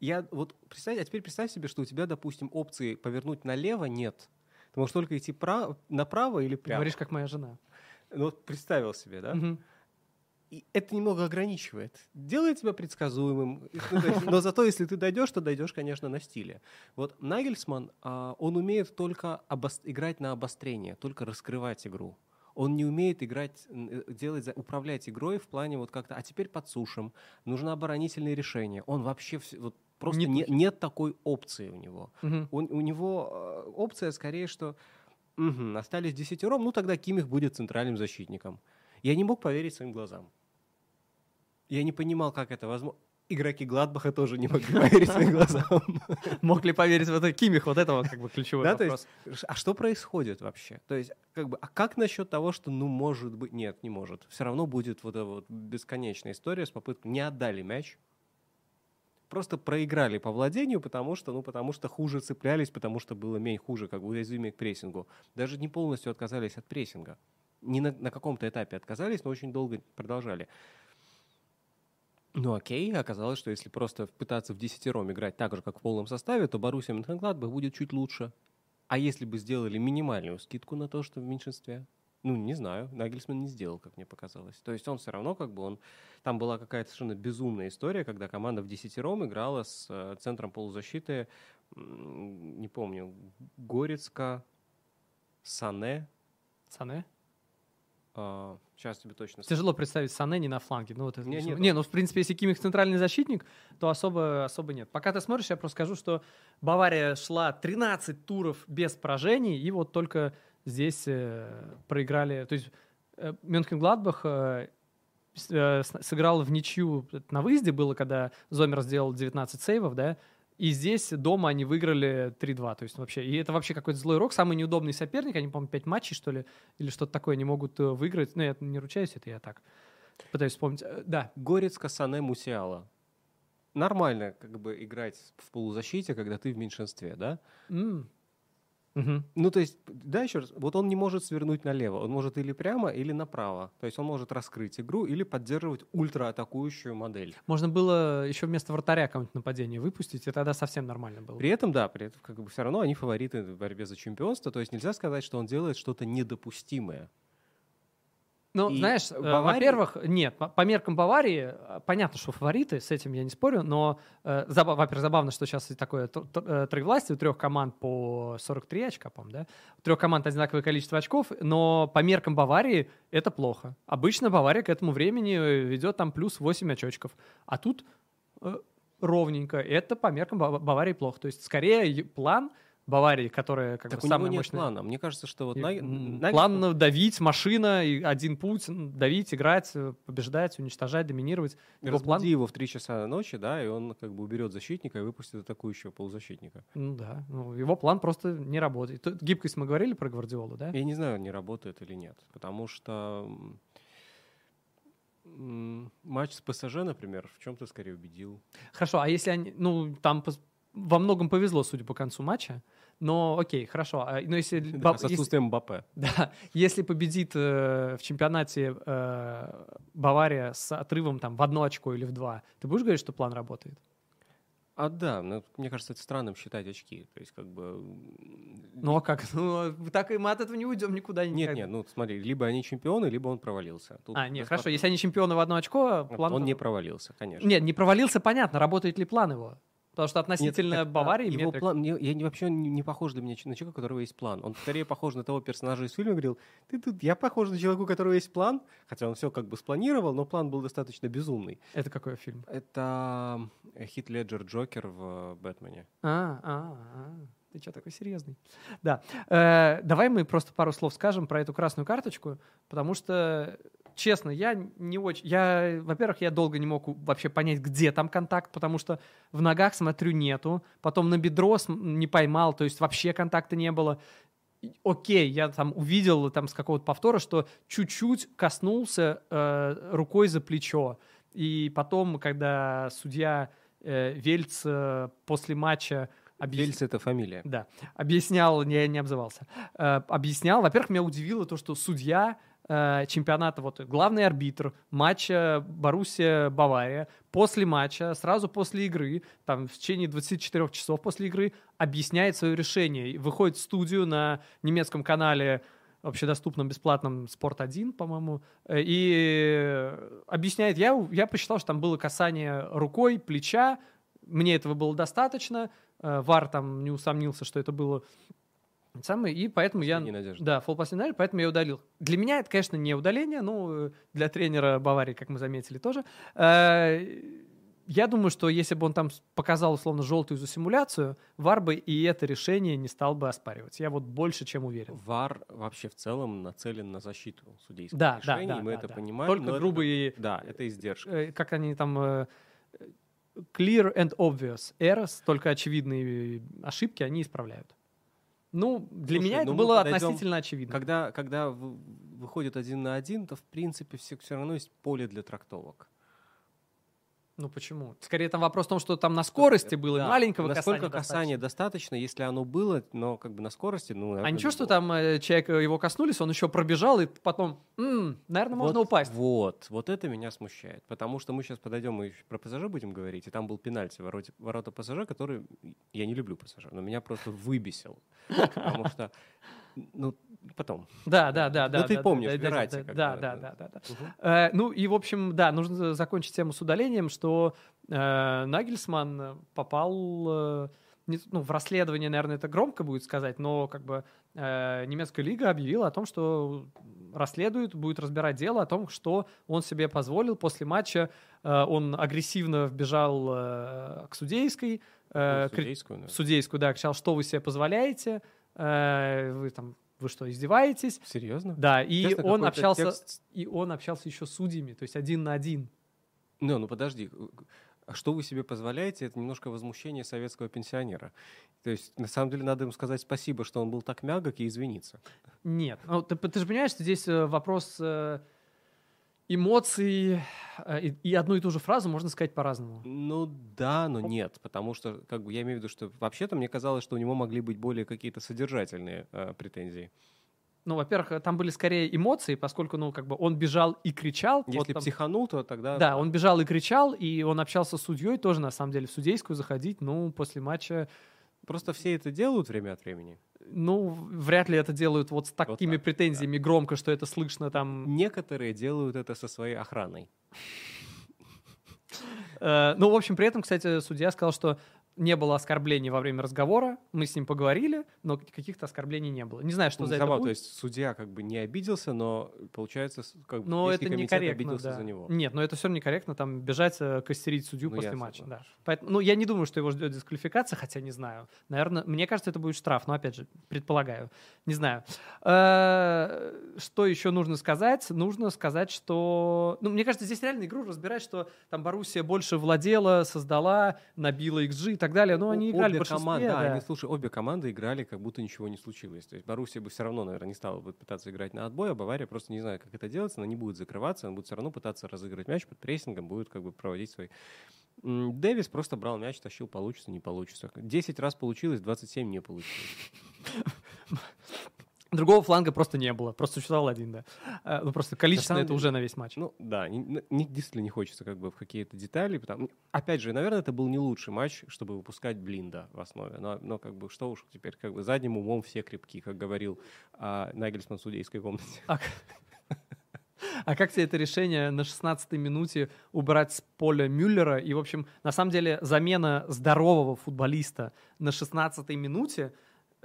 я вот представь, а теперь представь себе, что у тебя, допустим, опции повернуть налево нет. Ты можешь только идти прав, направо или прямо. Говоришь, как моя жена. Ну вот представил себе, да? Угу. И это немного ограничивает. Делает тебя предсказуемым. Но зато, если ты дойдешь, то дойдешь, конечно, на стиле. Вот Нагельсман, он умеет только играть на обострение, только раскрывать игру. Он не умеет играть, делать, управлять игрой в плане вот как-то, а теперь подсушим, нужно оборонительное решение. Он вообще вот, просто не не, нет такой опции у него. Угу. Он, у него опция скорее, что угу, остались десятером, ну тогда Кимих будет центральным защитником. Я не мог поверить своим глазам. Я не понимал, как это возможно. Игроки Гладбаха тоже не могли поверить своим глазам. Мог ли поверить в это Кимих? Вот этого как бы ключевой вопрос. А что происходит вообще? То есть, как бы, а как насчет того, что, ну, может быть... Нет, не может. Все равно будет вот эта вот бесконечная история с попыткой. Не отдали мяч. Просто проиграли по владению, потому что, ну, потому что хуже цеплялись, потому что было меньше хуже, как бы уязвимее к прессингу. Даже не полностью отказались от прессинга. Не на, на каком-то этапе отказались, но очень долго продолжали. Ну окей, оказалось, что если просто пытаться в десятером играть так же, как в полном составе, то Боруссия Мюнхен-Гладбах будет чуть лучше. А если бы сделали минимальную скидку на то, что в меньшинстве? Ну, не знаю, Нагельсман не сделал, как мне показалось. То есть он все равно, как бы он... Там была какая-то совершенно безумная история, когда команда в десятером играла с э, центром полузащиты, не помню, Горецка, Сане. Сане? Uh, сейчас тебе точно... Тяжело представить Сане не на фланге. Ну, вот это... не, не, не, ну, в принципе, если Кимих центральный защитник, то особо, особо нет. Пока ты смотришь, я просто скажу, что Бавария шла тринадцать туров без поражений, и вот только здесь э, проиграли... То есть э, Мюнхен-Гладбах э, э, сыграл в ничью. На выезде было, когда Зомер сделал девятнадцать сейвов, да? И здесь дома они выиграли три-два. То есть вообще, и это вообще какой-то злой рок. Самый неудобный соперник. Они, по-моему, пять матчей, что ли, или что-то такое не могут выиграть. Но я не ручаюсь, это я так пытаюсь вспомнить. Да. Горецка, Сане, Мусиала. Нормально как бы играть в полузащите, когда ты в меньшинстве, да? Mm. Uh-huh. Ну, то есть, да, еще раз, вот он не может свернуть налево. Он может или прямо, или направо. То есть он может раскрыть игру или поддерживать ультраатакующую модель. Можно было еще вместо вратаря какое-нибудь нападение выпустить, и тогда совсем нормально было. При этом, да, при этом как бы все равно они фавориты в борьбе за чемпионство. То есть нельзя сказать, что он делает что-то недопустимое. Ну, и знаешь, Бавария... во-первых, нет, по меркам Баварии, понятно, что фавориты, с этим я не спорю, но, э, забав, во-первых, забавно, что сейчас такое троевластие, у трех команд по сорок три очка, по-моему, да? У трех команд одинаковое количество очков, но по меркам Баварии это плохо. Обычно Бавария к этому времени ведет там плюс восемь очочков, а тут э, ровненько. Это по меркам Баварии плохо. То есть, скорее, план... Баварии, которая как так бы самая мощная. Плана. Мне кажется, что вот Наг... план Нагельсман... давить, машина, один путь, давить, играть, побеждать, уничтожать, доминировать. Разбуди его, план... его в три часа ночи, да, и он как бы уберет защитника и выпустит атакующего полузащитника. Ну да, ну, его план просто не работает. Тут гибкость мы говорили про Гвардиолу, да? Я не знаю, не работает или нет, потому что матч с ПСЖ, например, в чем-то скорее убедил. Хорошо, а если они, ну там во многом повезло, судя по концу матча. Но окей, хорошо. Но если, да, баб, с отсутствием Мбаппе. Да, если победит э, в чемпионате э, Бавария с отрывом там, в одно очко или в два, ты будешь говорить, что план работает? А да, ну, мне кажется, это странным считать очки. То есть, как бы... Ну а как? Ну, так и мы от этого не уйдем никуда. Нет, никак. Нет, ну смотри, либо они чемпионы, либо он провалился. Тут а, нет, хорошо, под... если они чемпионы в одно очко, план... Он не провалился, конечно. Нет, не провалился, понятно, работает ли план его? Потому что относительно Нет, Баварии... Его метрик... план, я, я вообще не, не похож для меня на человека, у которого есть план. Он скорее похож на того персонажа из фильма, говорил, ты тут, я похож на человека, у которого есть план. Хотя он все как бы спланировал, но план был достаточно безумный. Это какой фильм? Это Хит Леджер Джокер в «Бэтмене». А, а, а. Ты что, такой серьезный? Да. Э, давай мы просто пару слов скажем про эту красную карточку, потому что... Честно, я не очень... Я, во-первых, я долго не мог вообще понять, где там контакт, потому что в ногах, смотрю, нету. Потом на бедро не поймал, то есть вообще контакта не было. Окей, я там увидел там, с какого-то повтора, что чуть-чуть коснулся э, рукой за плечо. И потом, когда судья э, Вельц э, после матча... Объяс... Вельц — это фамилия. Да. Объяснял, я не обзывался. Э, объяснял. Во-первых, меня удивило то, что судья... чемпионата, вот главный арбитр матча Боруссия-Бавария после матча, сразу после игры, там в течение двадцати четырёх часов после игры объясняет свое решение, выходит в студию на немецком канале общедоступном бесплатном Спорт один, по-моему, и объясняет, я, я посчитал, что там было касание рукой, плеча, мне этого было достаточно, ВАР там не усомнился, что это было самое, и поэтому я... Да, фолл-пас не надежда, поэтому я удалил. Для меня это, конечно, не удаление, но для тренера Баварии, как мы заметили, тоже. Я думаю, что если бы он там показал, условно, желтую за симуляцию, ВАР бы и это решение не стал бы оспаривать. Я вот больше чем уверен. ВАР вообще в целом нацелен на защиту судейских да, решений, да, да, мы да, это да. понимаем. Только грубые... Это, да, это издержки. Как они там... Clear and obvious errors, только очевидные ошибки они исправляют. Ну, для Слушай, меня это было подойдем, относительно очевидно. Когда, когда выходит один на один, то, в принципе, все, все равно есть поле для трактовок. Ну почему? Скорее, там вопрос в том, что там на скорости было, да. маленького Насколько касания достаточно. касания достаточно, если оно было, но как бы на скорости... Ну, а ничего, что там э, человек, его коснулись, он еще пробежал, и потом, м-м, наверное, вот, можно упасть. Вот, вот это меня смущает, потому что мы сейчас подойдем и про ПСЖ будем говорить, и там был пенальти в вороте, ворота ПСЖ, который... Я не люблю ПСЖ, но меня просто выбесил, потому что... Ну, потом. Да, да, да. Ну, да, ты да, помнишь, да, Верати. Да, да, да, да, да, да. Угу. Э, ну, и, в общем, да, нужно закончить тему с удалением, что э, Нагельсман попал э, не, ну, в расследование, наверное, это громко будет сказать, но как бы э, немецкая лига объявила о том, что расследует, будет разбирать дело о том, что он себе позволил после матча. Э, он агрессивно вбежал э, к судейской. Э, судейскую, к, да. Судейскую, да, кричал, что вы себе позволяете. Вы там, вы что, издеваетесь? Серьезно? Да, и Честно, он общался, текст... и он общался еще с судьями, то есть один на один. Ну, ну подожди, что вы себе позволяете? Это немножко возмущение советского пенсионера. То есть, на самом деле, надо ему сказать спасибо, что он был так мягок, и извиниться. Нет, ну, ты, ты же понимаешь, что здесь вопрос эмоций, и, и одну и ту же фразу можно сказать по-разному. Ну да, но нет, потому что как бы я имею в виду, что вообще-то мне казалось, что у него могли быть более какие-то содержательные э, претензии. Ну, во-первых, там были скорее эмоции, поскольку, ну, как бы он бежал и кричал. Если вот там... психанул, то тогда... Да, он бежал и кричал, и он общался с судьей тоже, на самом деле, в судейскую заходить, ну, после матча... Просто все это делают время от времени. Ну, вряд ли это делают вот с такими вот так, претензиями да. громко, что это слышно там. Некоторые делают это со своей охраной. Ну, в общем, при этом, кстати, судья сказал, что не было оскорблений во время разговора. Мы с ним поговорили, но каких-то оскорблений не было. Не знаю, что за это будет. То есть судья как бы не обиделся, но, получается, как бы если комитет обиделся за него. Нет, но это все равно некорректно, там, бежать, костерить судью после матча. Ну, я не думаю, что его ждет дисквалификация, хотя не знаю. Наверное, мне кажется, это будет штраф, но, опять же, предполагаю. Не знаю. Что еще нужно сказать? Нужно сказать, что... Ну, мне кажется, здесь реально игру разбирать, что там Боруссия больше владела, создала, набила икс джи, и так далее, но они играли в команды, да, да. Они, слушай, обе команды играли, как будто ничего не случилось. То есть Боруссия бы все равно, наверное, не стала бы пытаться играть на отбой, а Бавария просто не знает, как это делать, она не будет закрываться, она будет все равно пытаться разыграть мяч под прессингом, будет как бы проводить свой... Дэвис просто брал мяч, тащил, получится, не получится. десять раз получилось, двадцать семь не получилось. Другого фланга просто не было, просто существовал один, да. Ну, просто количественно это деле, уже на весь матч. Ну, да, не, не, действительно не хочется как бы в какие-то детали. Потому, опять же, наверное, это был не лучший матч, чтобы выпускать Блинда в основе. Но, но как бы что уж теперь, как бы задним умом все крепки, как говорил а, Нагельсман в судейской комнате. А, а как тебе это решение на шестнадцатой минуте убрать с поля Мюллера? И, в общем, на самом деле замена здорового футболиста на шестнадцатой минуте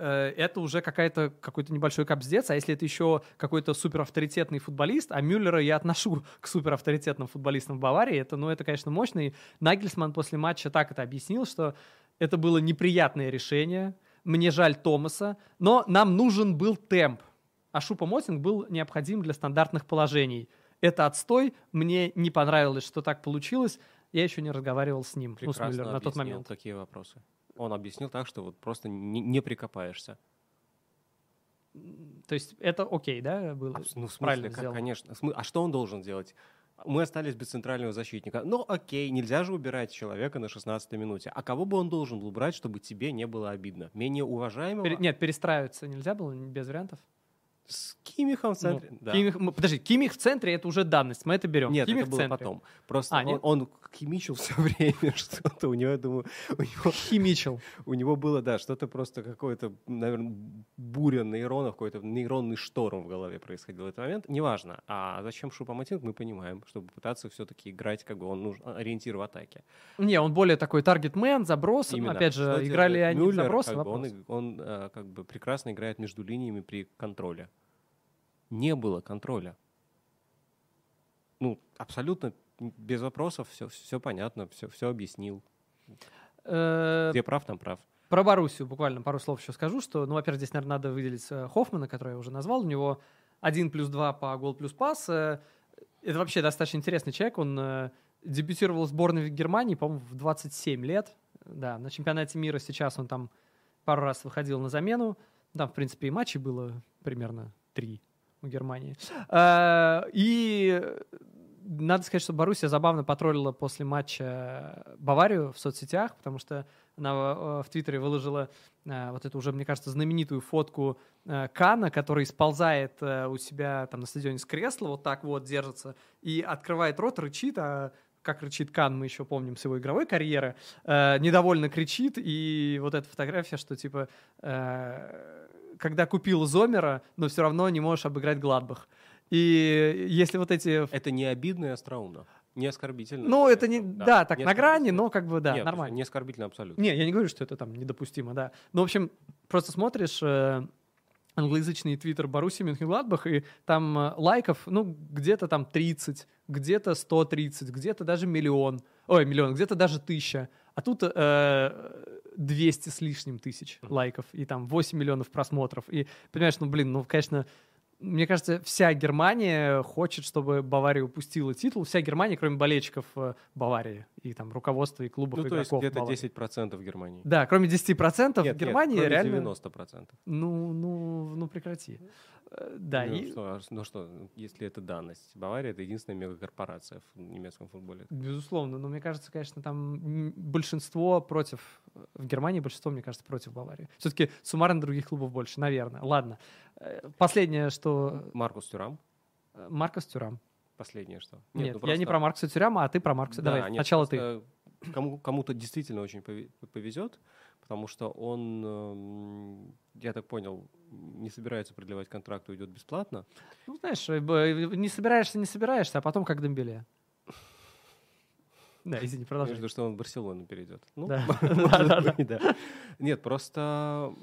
это уже какая-то, какой-то небольшой капздец, а если это еще какой-то суперавторитетный футболист, а Мюллера я отношу к суперавторитетным футболистам в Баварии, это, ну, это, конечно, мощно, и Нагельсман после матча так это объяснил, что это было неприятное решение, мне жаль Томаса, но нам нужен был темп, а Шупа-Мотинг был необходим для стандартных положений. Это отстой, мне не понравилось, что так получилось, я еще не разговаривал с ним, ну, с Мюллером на тот момент. Прекрасно объяснил, какие вопросы. Он объяснил так, что вот просто не, не прикопаешься. То есть это окей, да, было? А, ну, в смысле, как, конечно. А что он должен делать? Мы остались без центрального защитника. Ну, окей, нельзя же убирать человека на шестнадцатой минуте. А кого бы он должен был убрать, чтобы тебе не было обидно? Менее уважаемого? Пер... Нет, перестраиваться нельзя было, без вариантов. С Кимихом в центре. Ну, да. Кимих, подожди, Кимих в центре — это уже данность, мы это берем. Нет, Кимих это было потом. Просто а, он, он химичил все время что-то. У него, я думаю, у него... Химичил. У него было, да, что-то просто какое-то, наверное, буря нейронов, какой-то нейронный шторм в голове происходил в этот момент. Неважно. А зачем Шупаматинг, мы понимаем, чтобы пытаться все-таки играть, как бы он нужен, ориентир в атаке. Не, он более такой таргетмен, заброс. Именно. Опять же, что играли они Мюллер, в забросы. Как бы, он, он а, как бы прекрасно играет между линиями при контроле. Не было контроля. Ну, абсолютно без вопросов, все, все понятно, все, все объяснил. Где прав, там прав. Про Боруссию буквально пару слов еще скажу, что, ну, во-первых, здесь, наверное, надо выделить Хоффмана, который я уже назвал. У него один плюс два по гол плюс пас. Это вообще достаточно интересный человек. Он дебютировал в сборной Германии, по-моему, в двадцать семь лет. Да, на чемпионате мира сейчас он там пару раз выходил на замену. Там, в принципе, и матчей было примерно три. У Германии. И надо сказать, что Боруссия забавно потроллила после матча Баварию в соцсетях, потому что она в Твиттере выложила вот эту уже, мне кажется, знаменитую фотку Кана, который сползает у себя там на стадионе с кресла, вот так вот держится, и открывает рот, рычит, а как рычит Кан, мы еще помним с его игровой карьеры, недовольно кричит, и вот эта фотография, что типа... когда купил Зомера, но все равно не можешь обыграть Гладбах. И если вот эти... Это не обидно и остроумно. Не оскорбительно. Ну, это не... Да, да, так, на грани, но как бы, да, нет, нормально. Не оскорбительно абсолютно. Не, я не говорю, что это там недопустимо, да. Но, в общем, просто смотришь э, англоязычный твиттер Боруссии Мюнхен-Гладбах, и там э, лайков, ну, где-то там тридцать, где-то сто тридцать, где-то даже миллион. Ой, миллион, где-то даже тысяча. А тут... Э, двести с лишним тысяч лайков и там восемь миллионов просмотров. И понимаешь, ну, блин, ну, конечно, мне кажется, вся Германия хочет, чтобы Бавария упустила титул. Вся Германия, кроме болельщиков Баварии и там руководства и клубов, ну, игроков. Ну, то есть где-то Баварии. десять процентов Германии. Да, кроме десяти процентов нет, Германии нет, кроме реально... девяноста процентов. Ну, ну, ну, прекрати. Да, ну, и... что, ну что, если это данность. Бавария — это единственная мегакорпорация в немецком футболе. Безусловно, но мне кажется, конечно, там большинство против... В Германии большинство, мне кажется, против Баварии. Все-таки суммарно других клубов больше, наверное. Ладно. Последнее, что... Маркус Тюрам. Маркус Тюрам. Последнее, что... Нет, нет, ну, просто... я не про Маркуса Тюрама, а ты про Маркуса. Да, давай, нет, сначала ты. Кому, кому-то действительно очень повезет, потому что он, я так понял, не собирается продлевать контракт, уйдет бесплатно. Ну, знаешь, не собираешься, не собираешься, а потом как Дембеле. Да, извини, продолжай. Я жду, что он в Барселону перейдет. Ну, да. Может быть, да. Нет, просто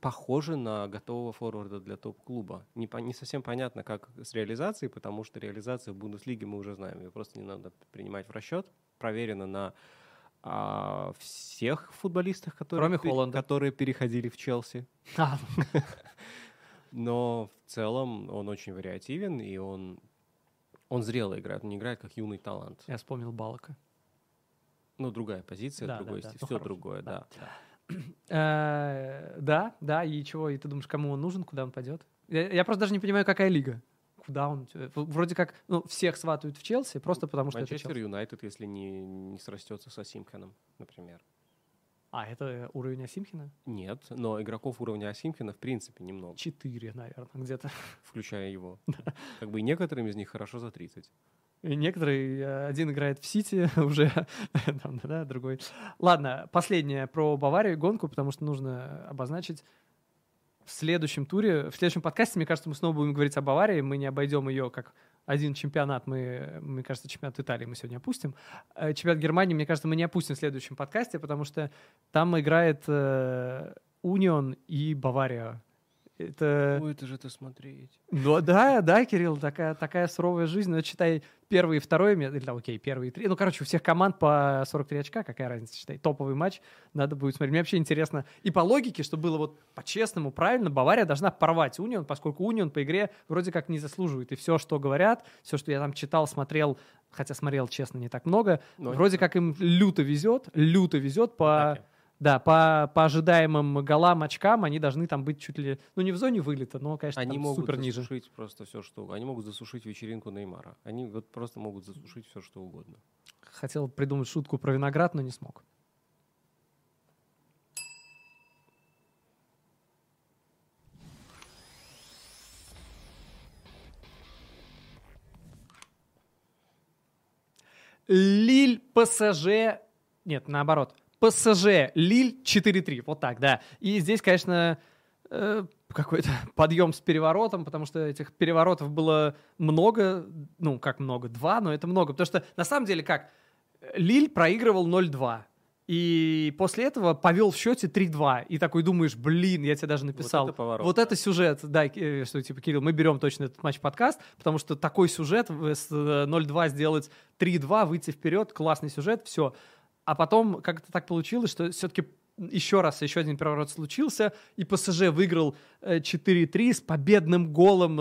похоже на готового форварда для топ-клуба. Не, по, не совсем понятно, как с реализацией, потому что реализацию в Бундеслиге мы уже знаем. Ее просто не надо принимать в расчет. Проверено на а, всех футболистах, которые, пер, которые переходили в Челси. А. Но в целом он очень вариативен, и он... Он зрело играет, он не играет как юный талант. Я вспомнил Балака. Ну, другая позиция, да, другой да, стиль, да, все другое, да. Да. да, да, и чего? И ты думаешь, кому он нужен, куда он пойдет? Я, я просто даже не понимаю, какая лига. Куда он? Вроде как, ну, всех сватают в Челси, просто потому что это Челси. Манчестер Юнайтед, если не, не срастется со Симпхеном, например. А это уровень Асимхина? Нет, но игроков уровня Асимхина в принципе немного. Четыре, наверное, где-то. Включая его. Как бы и некоторым из них хорошо за тридцать. И некоторые, один играет в Сити уже, да, другой. Ладно, последнее про Баварию и гонку, потому что нужно обозначить. В следующем туре, в следующем подкасте, мне кажется, мы снова будем говорить о Баварии, мы не обойдем ее как... Один чемпионат мы, мне кажется, чемпионат Италии мы сегодня опустим. Чемпионат Германии, мне кажется, мы не опустим в следующем подкасте, потому что там играет Унион э, и Бавария. Это... Будет же это смотреть. Ну, да, да, Кирилл, такая, такая суровая жизнь. Ну, считай, первые и второе, или, да, окей, первые и три. Ну, короче, у всех команд по сорок три очка, какая разница, считай. Топовый матч надо будет смотреть. Мне вообще интересно. И по логике, что было вот по-честному, правильно, Бавария должна порвать Унион, поскольку Унион по игре вроде как не заслуживает. И все, что говорят, все, что я там читал, смотрел, хотя смотрел, честно, не так много, но вроде это... как им люто везет, люто везет по... Okay. Да, по, по ожидаемым голам, очкам они должны там быть чуть ли... Ну, не в зоне вылета, но, конечно, они там могут супер ниже. Они могут засушить просто все, что угодно. Они могут засушить вечеринку Неймара. Они вот просто могут засушить все, что угодно. Хотел придумать шутку про виноград, но не смог. Лиль, ПСЖ... Нет, наоборот. ПСЖ, Лиль четыре три. Вот так, да. И здесь, конечно, э, какой-то подъем с переворотом, потому что этих переворотов было много. Ну, как много? Два, но это много. Потому что, на самом деле, как? Лиль проигрывал ноль-два. И после этого повел в счете три-два. И такой думаешь, блин, я тебе даже написал. Вот это, поворот, вот это да. сюжет. Да, что типа, Кирилл, мы берем точно этот матч-подкаст, потому что такой сюжет с ноль-два сделать три-два, выйти вперед, классный сюжет, все. А потом как-то так получилось, что все-таки еще раз, еще один переворот случился, и ПСЖ выиграл четыре-три с победным голом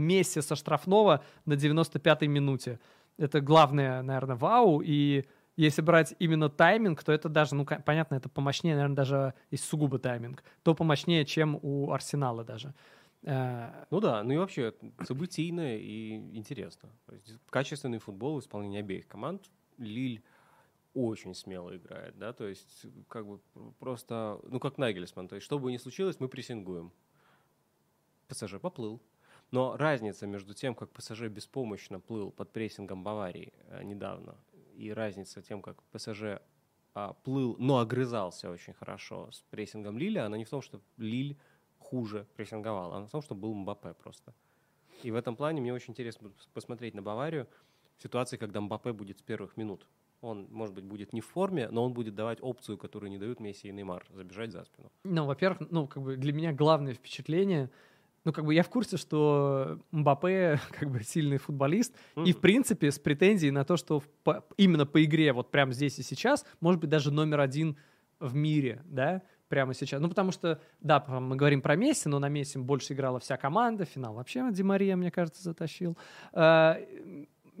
Месси со штрафного на девяносто пятой минуте. Это главное, наверное, вау, и... Если брать именно тайминг, то это даже, ну, понятно, это помощнее, наверное, даже если сугубо тайминг, то помощнее, чем у Арсенала даже. Ну да, ну и вообще событийно и интересно. То есть качественный футбол в исполнении обеих команд. Лиль очень смело играет, да, то есть как бы просто, ну, как Нагельсман, то есть что бы ни случилось, мы прессингуем. ПСЖ поплыл. Но разница между тем, как ПСЖ беспомощно плыл под прессингом Баварии недавно, и разница тем, как ПСЖ а, плыл, но огрызался очень хорошо с прессингом Лиля, она не в том, что Лиль хуже прессинговал, она в том, что был Мбаппе просто. И в этом плане мне очень интересно посмотреть на Баварию в ситуации, когда Мбаппе будет с первых минут. Он, может быть, будет не в форме, но он будет давать опцию, которую не дают Месси и Неймар, забежать за спину. Ну, во-первых, ну, как бы для меня главное впечатление... Ну, как бы я в курсе, что Мбаппе как бы сильный футболист, mm-hmm. и, в принципе, с претензией на то, что по, именно по игре вот прямо здесь и сейчас, может быть, даже номер один в мире, да, прямо сейчас. Ну, потому что, да, мы говорим про Месси, но на Месси больше играла вся команда, финал вообще Ди Мария, мне кажется, затащил.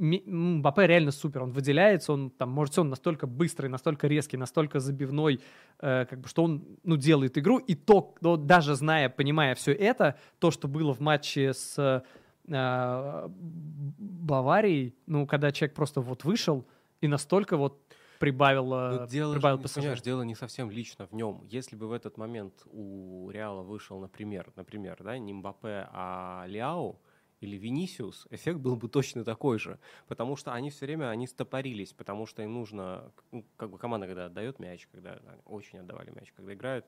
Мбаппе реально супер, он выделяется, он там, может, он настолько быстрый, настолько резкий, настолько забивной, э, как бы, что он, ну, делает игру, и то, но даже зная, понимая все это, то, что было в матче с э, Баварией, ну, когда человек просто вот вышел и настолько вот прибавил, э, дело, прибавил пассажир. Понимаешь, дело не совсем лично в нем. Если бы в этот момент у Реала вышел, например, например, да, не Мбаппе, а Лиау, или Винисиус, эффект был бы точно такой же, потому что они все время, они стопорились, потому что им нужно, ну, как бы команда, когда отдает мяч, когда очень отдавали мяч, когда играют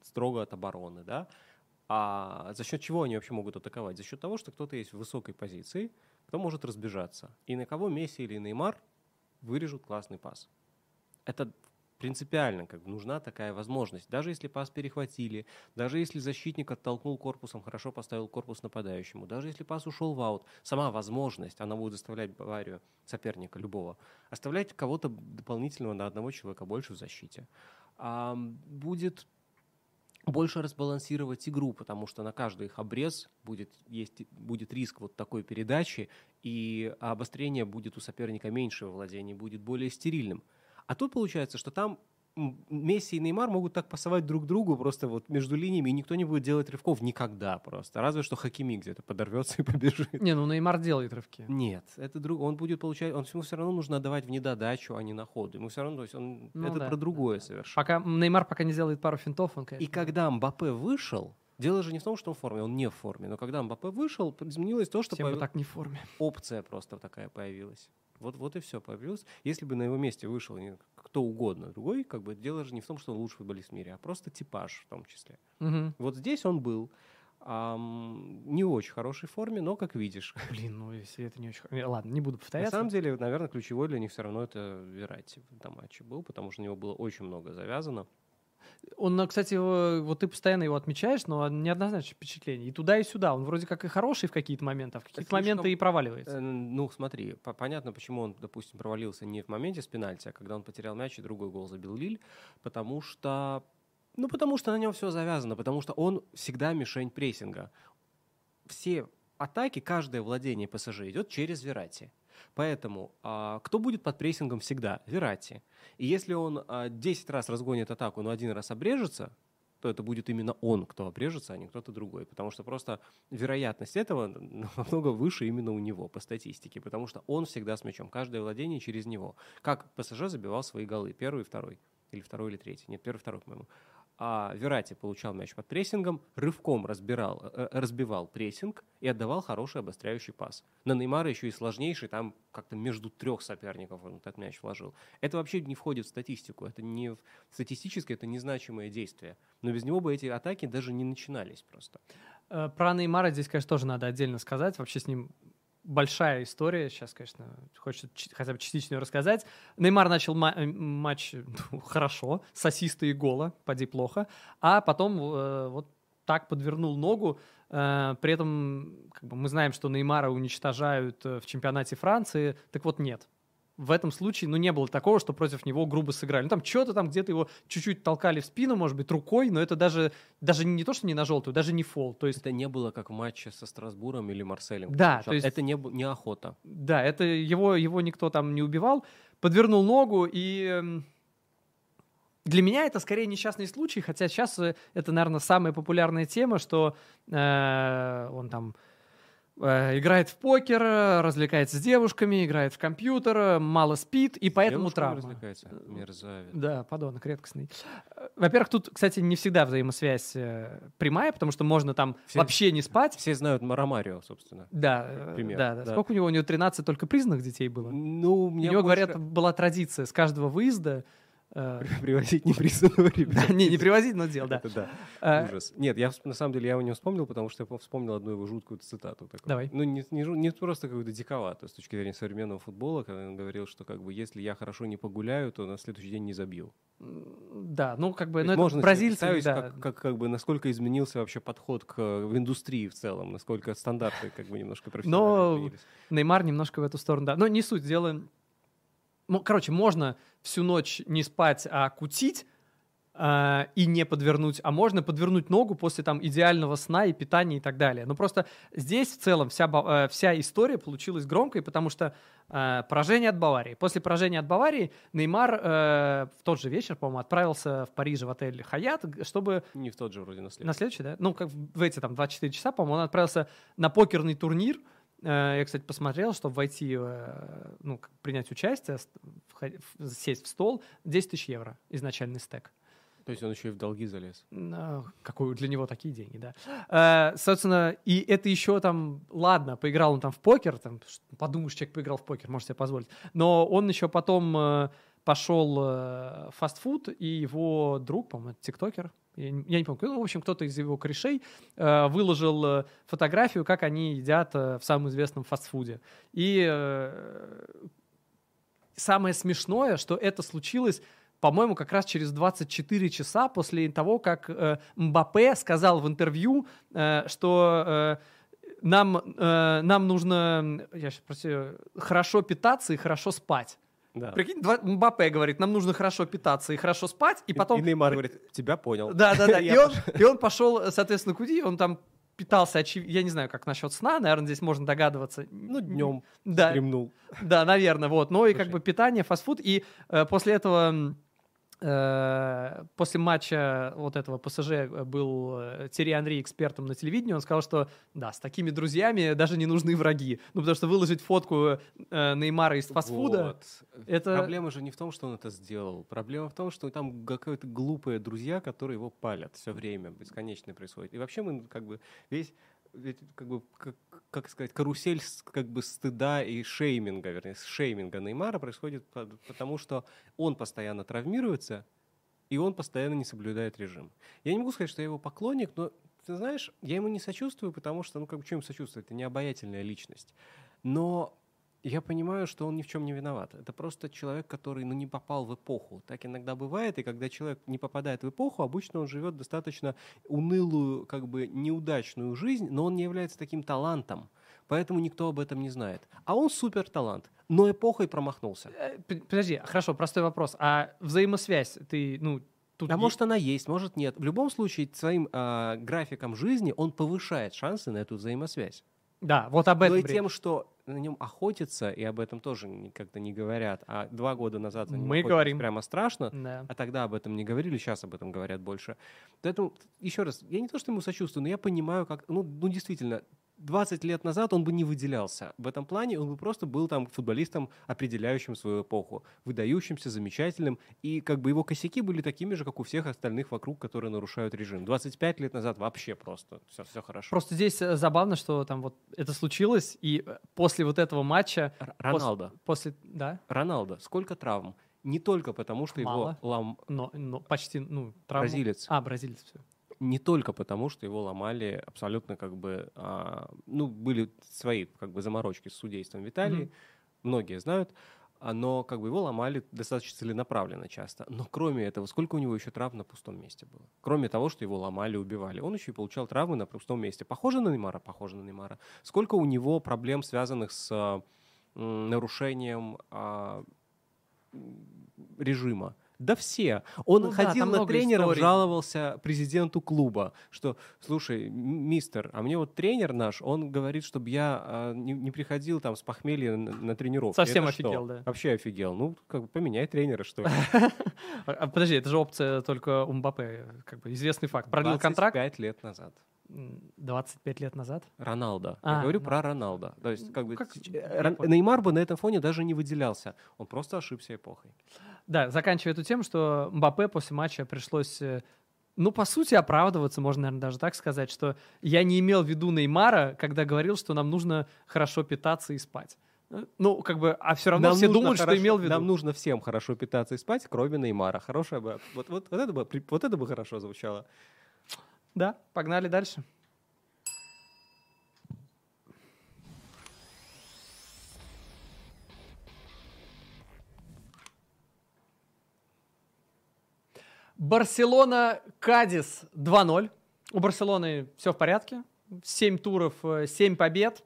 строго от обороны, да, а за счет чего они вообще могут атаковать? За счет того, что кто-то есть в высокой позиции, кто может разбежаться, и на кого Месси или Неймар вырежут классный пас. Это принципиально, как бы, нужна такая возможность. Даже если пас перехватили, даже если защитник оттолкнул корпусом, хорошо поставил корпус нападающему, даже если пас ушел в аут, сама возможность, она будет заставлять Баварию, соперника любого, оставлять кого-то дополнительного на одного человека больше в защите. А будет больше разбалансировать игру, потому что на каждый их обрез будет, есть, будет риск вот такой передачи, и обострение будет у соперника меньше, владение будет более стерильным. А тут получается, что там Месси и Неймар могут так пасовать друг другу просто вот между линиями, и никто не будет делать рывков никогда просто. Разве что Хакими где-то подорвется и побежит. Не, ну Неймар делает рывки. Нет, это друг... он будет получать... Он всему все равно нужно отдавать в недодачу, а не на ходу. Ему все равно... То есть он... ну, это да, про другое да, совершенно. Пока Неймар пока не сделает пару финтов, он, конечно... И когда Мбаппе вышел... Дело же не в том, что он в форме, он не в форме. Но когда Мбаппе вышел, изменилось то, что... Всем появ... так не в форме. Опция просто такая появилась. Вот, вот и все появилось. Если бы на его месте вышел кто угодно другой, как бы дело же не в том, что он лучший футболист в мире, а просто типаж в том числе. Угу. Вот здесь он был эм, не в очень хорошей форме, но как видишь. Блин, ну если это не очень... Ладно, не буду повторяться. На самом деле, наверное, ключевой для них все равно это Верати в матче был, потому что у него было очень много завязано. Он, кстати, его, вот ты постоянно его отмечаешь, но неоднозначное впечатление. И туда, и сюда. Он вроде как и хороший в какие-то моменты, а в какие-то слишком... моменты и проваливается. Ну, смотри, понятно, почему он, допустим, провалился не в моменте с пенальти, а когда он потерял мяч и другой гол забил Лиль, потому что... Ну, потому что на нем все завязано, потому что он всегда мишень прессинга. Все атаки, каждое владение ПСЖ идет через Верати. Поэтому а, кто будет под прессингом всегда? Верати. И если он а, десять раз разгонит атаку, но один раз обрежется, то это будет именно он, кто обрежется, а не кто-то другой. Потому что просто вероятность этого намного выше именно у него по статистике. Потому что он всегда с мячом. Каждое владение через него. Как ПСЖ забивал свои голы. Первый, второй. Или второй, или третий. Нет, первый, второй, по-моему. а Верати получал мяч под прессингом, рывком разбирал, разбивал прессинг и отдавал хороший обостряющий пас. На Неймара еще и сложнейший, там как-то между трех соперников он этот мяч вложил. Это вообще не входит в статистику, это не в... статистически это незначимое действие. Но без него бы эти атаки даже не начинались просто. Про Неймара здесь, конечно, тоже надо отдельно сказать. Вообще с ним... большая история. Сейчас, конечно, хочется хотя бы частично рассказать. Неймар начал ма- матч ну, хорошо, с ассиста и гола, поди плохо, а потом э, вот так подвернул ногу. Э, при этом как бы, мы знаем, что Неймара уничтожают в чемпионате Франции. Так вот, нет. В этом случае ну, не было такого, что против него грубо сыграли. Ну, там что-то там где-то его чуть-чуть толкали в спину, может быть, рукой, но это даже, даже не то, что не на желтую, даже не фол. То есть... Это не было как в матче со Страсбуром или Марселем. Да, то есть... Это не, не охота. Да, это его, его никто там не убивал. Подвернул ногу, и для меня это скорее несчастный случай, хотя сейчас это, наверное, самая популярная тема, что э, он там... играет в покер, развлекается с девушками, играет в компьютер, мало спит, и с поэтому травма. Развлекается, мерзавец. Да, подонок редкостный. Во-первых, тут, кстати, не всегда взаимосвязь прямая, потому что можно там все, вообще не спать. Все знают Марамарио, собственно. Да, пример. Да, да. Да. Сколько у него? У него тринадцать только признанных детей было. Ну, у, у него, больше... говорят, была традиция с каждого выезда привозить непризнанного ребенка. Да, не, не привозить, но дело, да. Это, да. А... Ужас. Нет, я, на самом деле я его не вспомнил, потому что я вспомнил одну его жуткую цитату. Такую. Давай. Ну, не, не, не просто какую-то диковатую с точки зрения современного футбола, когда он говорил, что как бы, если я хорошо не погуляю, то на следующий день не забью. Да, ну как бы... Ну, можно бразильцы, представить, да. как, как, как бы, насколько изменился вообще подход к, в индустрии в целом, насколько стандарты как бы немножко профессионально изменились. Но Неймар немножко в эту сторону, да. Но не суть, дело... Короче, можно всю ночь не спать, а кутить э, и не подвернуть, а можно подвернуть ногу после там идеального сна и питания и так далее. Но просто здесь в целом вся, э, вся история получилась громкой, потому что э, поражение от Баварии. После поражения от Баварии Неймар э, в тот же вечер, по-моему, отправился в Париж в отель «Хаят», чтобы... Не в тот же, вроде, на следующий. На следующий, да? Ну, как в эти там двадцать четыре часа, по-моему, он отправился на покерный турнир. Я, кстати, посмотрел, чтобы войти, ну, принять участие, сесть в стол, десять тысяч евро изначальный стек. То есть он еще и в долги залез. Ну, какой для него такие деньги, да. Собственно, и это еще там, ладно, поиграл он там в покер, там, подумаешь, человек поиграл в покер, может себе позволить. Но он еще потом пошел в фастфуд, и его друг, по-моему, тиктокер, я не помню, ну, в общем, кто-то из его корешей э, выложил фотографию, как они едят э, в самом известном фастфуде. И э, самое смешное, что это случилось, по-моему, как раз через двадцать четыре часа после того, как э, Мбаппе сказал в интервью, э, что... Э, нам, э, нам нужно я сейчас, прости, хорошо питаться и хорошо спать. Да. Прикинь, Мбаппе говорит, нам нужно хорошо питаться и хорошо спать, и потом... И Неймар говорит, тебя понял. Да-да-да, и, он, и он пошел, соответственно, куди, он там питался, очи... я не знаю, как насчет сна, наверное, здесь можно догадываться. Ну, днем да. стремнул. Да, наверное, вот. Ну и Слушай. Как бы питание, фастфуд, и э, после этого... После матча вот этого ПСЖ был Терри Анри экспертом на телевидении, он сказал, что да, с такими друзьями даже не нужны враги, ну потому что выложить фотку Неймара из фастфуда... Вот. Это... Проблема же не в том, что он это сделал, проблема в том, что там какие-то глупые друзья, которые его палят все время, бесконечно происходит. И вообще мы как бы весь... Как бы, как, как сказать, карусель как бы стыда и шейминга, вернее, шейминга Неймара происходит потому, что он постоянно травмируется, и он постоянно не соблюдает режим. Я не могу сказать, что я его поклонник, но, ты знаешь, я ему не сочувствую, потому что, ну, как бы, что ему сочувствовать? Это не обаятельная личность. Но я понимаю, что он ни в чем не виноват. Это просто человек, который, ну, не попал в эпоху. Так иногда бывает, и когда человек не попадает в эпоху, обычно он живет достаточно унылую, как бы неудачную жизнь, но он не является таким талантом, поэтому никто об этом не знает. А он суперталант, но эпохой промахнулся. Подожди, хорошо, простой вопрос. А взаимосвязь ты, ну... Тут а есть. Может, она есть, может, нет. В любом случае, своим э, графиком жизни он повышает шансы на эту взаимосвязь. Да, вот об этом. Но и тем, что на нем охотятся, и об этом тоже как-то не говорят. А два года назад на нем охотились прямо страшно, да. А тогда об этом не говорили, сейчас об этом говорят больше. Поэтому, еще раз, я не то, что ему сочувствую, но я понимаю, как... Ну, ну действительно, двадцать лет назад он бы не выделялся в этом плане, он бы просто был там футболистом, определяющим свою эпоху, выдающимся, замечательным, и как бы его косяки были такими же, как у всех остальных вокруг, которые нарушают режим. двадцать пять лет назад вообще просто все, все хорошо. Просто здесь забавно, что там вот это случилось, и после вот этого матча... Роналдо. После, да? Роналдо. Сколько травм? Не только потому, что Мало. его лом... но, но почти, ну, травму... Бразилец. А, бразилец, все. Не только потому, что его ломали абсолютно как бы... А, ну, были свои как бы заморочки с судейством в Италии, mm-hmm. многие знают, но как бы его ломали достаточно целенаправленно часто. Но кроме этого, сколько у него еще травм на пустом месте было? Кроме того, что его ломали, убивали. Он еще и получал травмы на пустом месте. Похоже на Неймара? Похоже на Неймара. Сколько у него проблем, связанных с а, м, нарушением а, режима? Да все. Он ну ходил да, на тренеров, историй. Жаловался президенту клуба, что, слушай, мистер, а мне вот тренер наш, он говорит, чтобы я а, не, не приходил там с похмелья на, на тренировку. Совсем это офигел, что? Да. Вообще офигел. Ну, как бы поменяй тренера, что ли. Подожди, это же опция только у Мбаппе. Как бы известный факт. Продлил контракт. двадцать пять лет назад. двадцать пять лет назад? Роналдо. А, я говорю ну, про Роналдо. То есть, как ну, бы, как... Рон... Неймар бы на этом фоне даже не выделялся. Он просто ошибся эпохой. Да, заканчивая эту тему, что Мбаппе после матча пришлось, ну, по сути, оправдываться, можно, наверное, даже так сказать, что я не имел в виду Неймара, когда говорил, что нам нужно хорошо питаться и спать. Ну, как бы, а все равно нам все думают, хорошо, что имел в виду. Нам нужно всем хорошо питаться и спать, кроме Неймара. Хорошая бы... Вот, вот, вот, это бы, вот это бы хорошо звучало. Да, погнали дальше. Барселона-Кадис два ноль. У Барселоны все в порядке. семь туров, семь побед.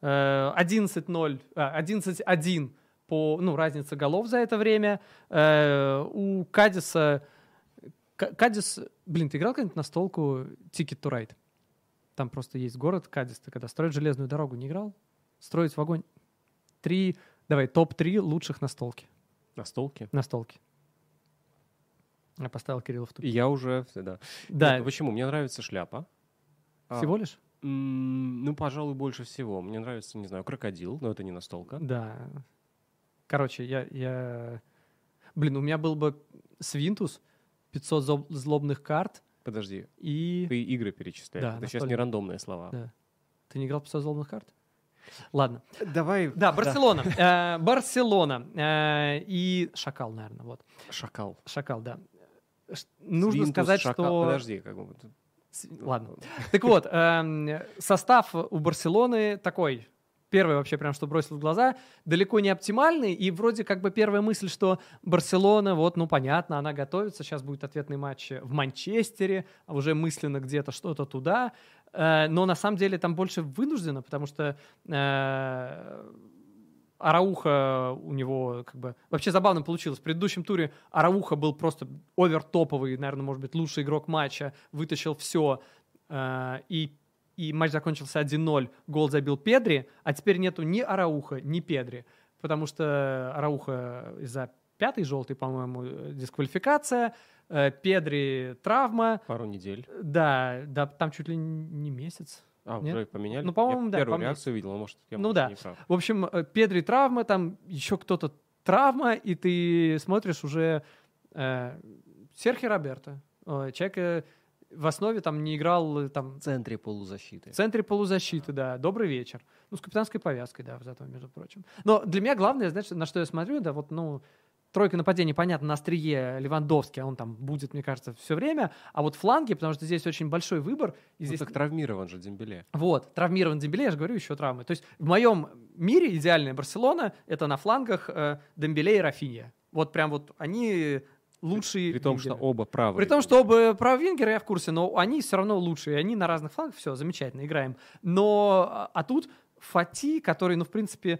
одиннадцать ноль, одиннадцать один по, ну, разница голов за это время. У Кадиса... Кадис, блин, ты играл когда-нибудь на столку Ticket to Ride? Там просто есть город Кадис. Ты когда строишь железную дорогу, не играл? Строить в огонь. Три, давай, топ-три лучших на столке. На столке? На столке. Я поставил Кирилла в тупик. Я уже, да. да. Нет, почему? Мне нравится шляпа. Всего а, лишь? М- ну, пожалуй, больше всего. Мне нравится, не знаю, крокодил, но это не настолка. Да. Короче, я... я... Блин, у меня был бы Свинтус, пятьсот злобных карт. Подожди, и... ты игры перечисляешь. Да, это сейчас не рандомные слова. Да. Ты не играл пятьсот злобных карт? Ладно. Давай. Да, Барселона. Да. Э, Барселона. Э, и Шакал, наверное. Вот. Шакал. Шакал, да. Ш... Нужно Свинтус, сказать, шакал. Что... Подожди, как бы... С... Ладно. Так вот, э, состав у Барселоны такой... Первый вообще прям, что бросил в глаза, далеко не оптимальный. И вроде как бы первая мысль, что Барселона, вот, ну понятно, она готовится. Сейчас будет ответный матч в Манчестере, уже мысленно где-то что-то туда. Но на самом деле там больше вынуждено, потому что Арауха у него как бы... Вообще забавно получилось. В предыдущем туре Арауха был просто овертоповый, наверное, может быть, лучший игрок матча. Вытащил все и... и матч закончился один ноль, гол забил Педри, а теперь нету ни Арауха, ни Педри, потому что Арауха из-за пятой желтой, по-моему, дисквалификация, Педри травма. Пару недель. Да, да, там чуть ли не месяц. А, вроде поменяли? Ну, по-моему, я да. Первую реакцию видел, может, я ну, да. не прав. В общем, Педри травма, там еще кто-то травма, и ты смотришь уже э, Серхио Роберто, э, человека... В основе там не играл... Там, в центре полузащиты. В центре полузащиты, да. да. Добрый вечер. Ну, с капитанской повязкой, да, зато, между прочим. Но для меня главное, знаешь, на что я смотрю, да, вот, ну, тройка нападений, понятно, на острие Левандовский, а он там будет, мне кажется, все время. А вот фланги, потому что здесь очень большой выбор. И здесь... Ну, так травмирован же Дембеле. Вот, травмирован Дембеле, я же говорю, еще травмы. То есть в моем мире идеальная Барселона — это на флангах э, Дембеле и Рафинья. Вот прям вот они... Лучшие при том, вингеры. Что оба правые. При том, что оба правые вингеры, я в курсе, но они все равно лучшие. Они на разных флангах, все, замечательно, играем. Но, а тут Фати, который, ну, в принципе,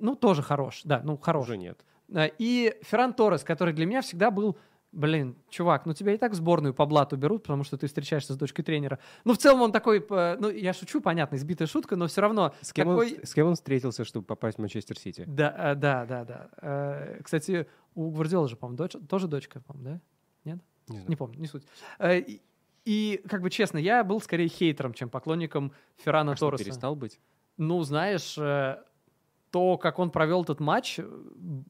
ну, тоже хорош. Да, ну, хорош. Уже нет. И Ферран Торрес, который для меня всегда был, блин, чувак, ну, тебя и так в сборную по блату берут, потому что ты встречаешься с дочкой тренера. Ну, в целом он такой, ну, я шучу, понятно, избитая шутка, но все равно. С кем, такой... он, с кем он встретился, чтобы попасть в Манчестер-Сити? Да, да, да, да. Кстати, у Гвардиолы же, по-моему, дочь, тоже дочка, по-моему, да? Нет? Не, не помню, не суть. И, И, как бы честно, я был скорее хейтером, чем поклонником Феррана а Торреса. Что, перестал быть? Ну, знаешь, то, как он провел этот матч,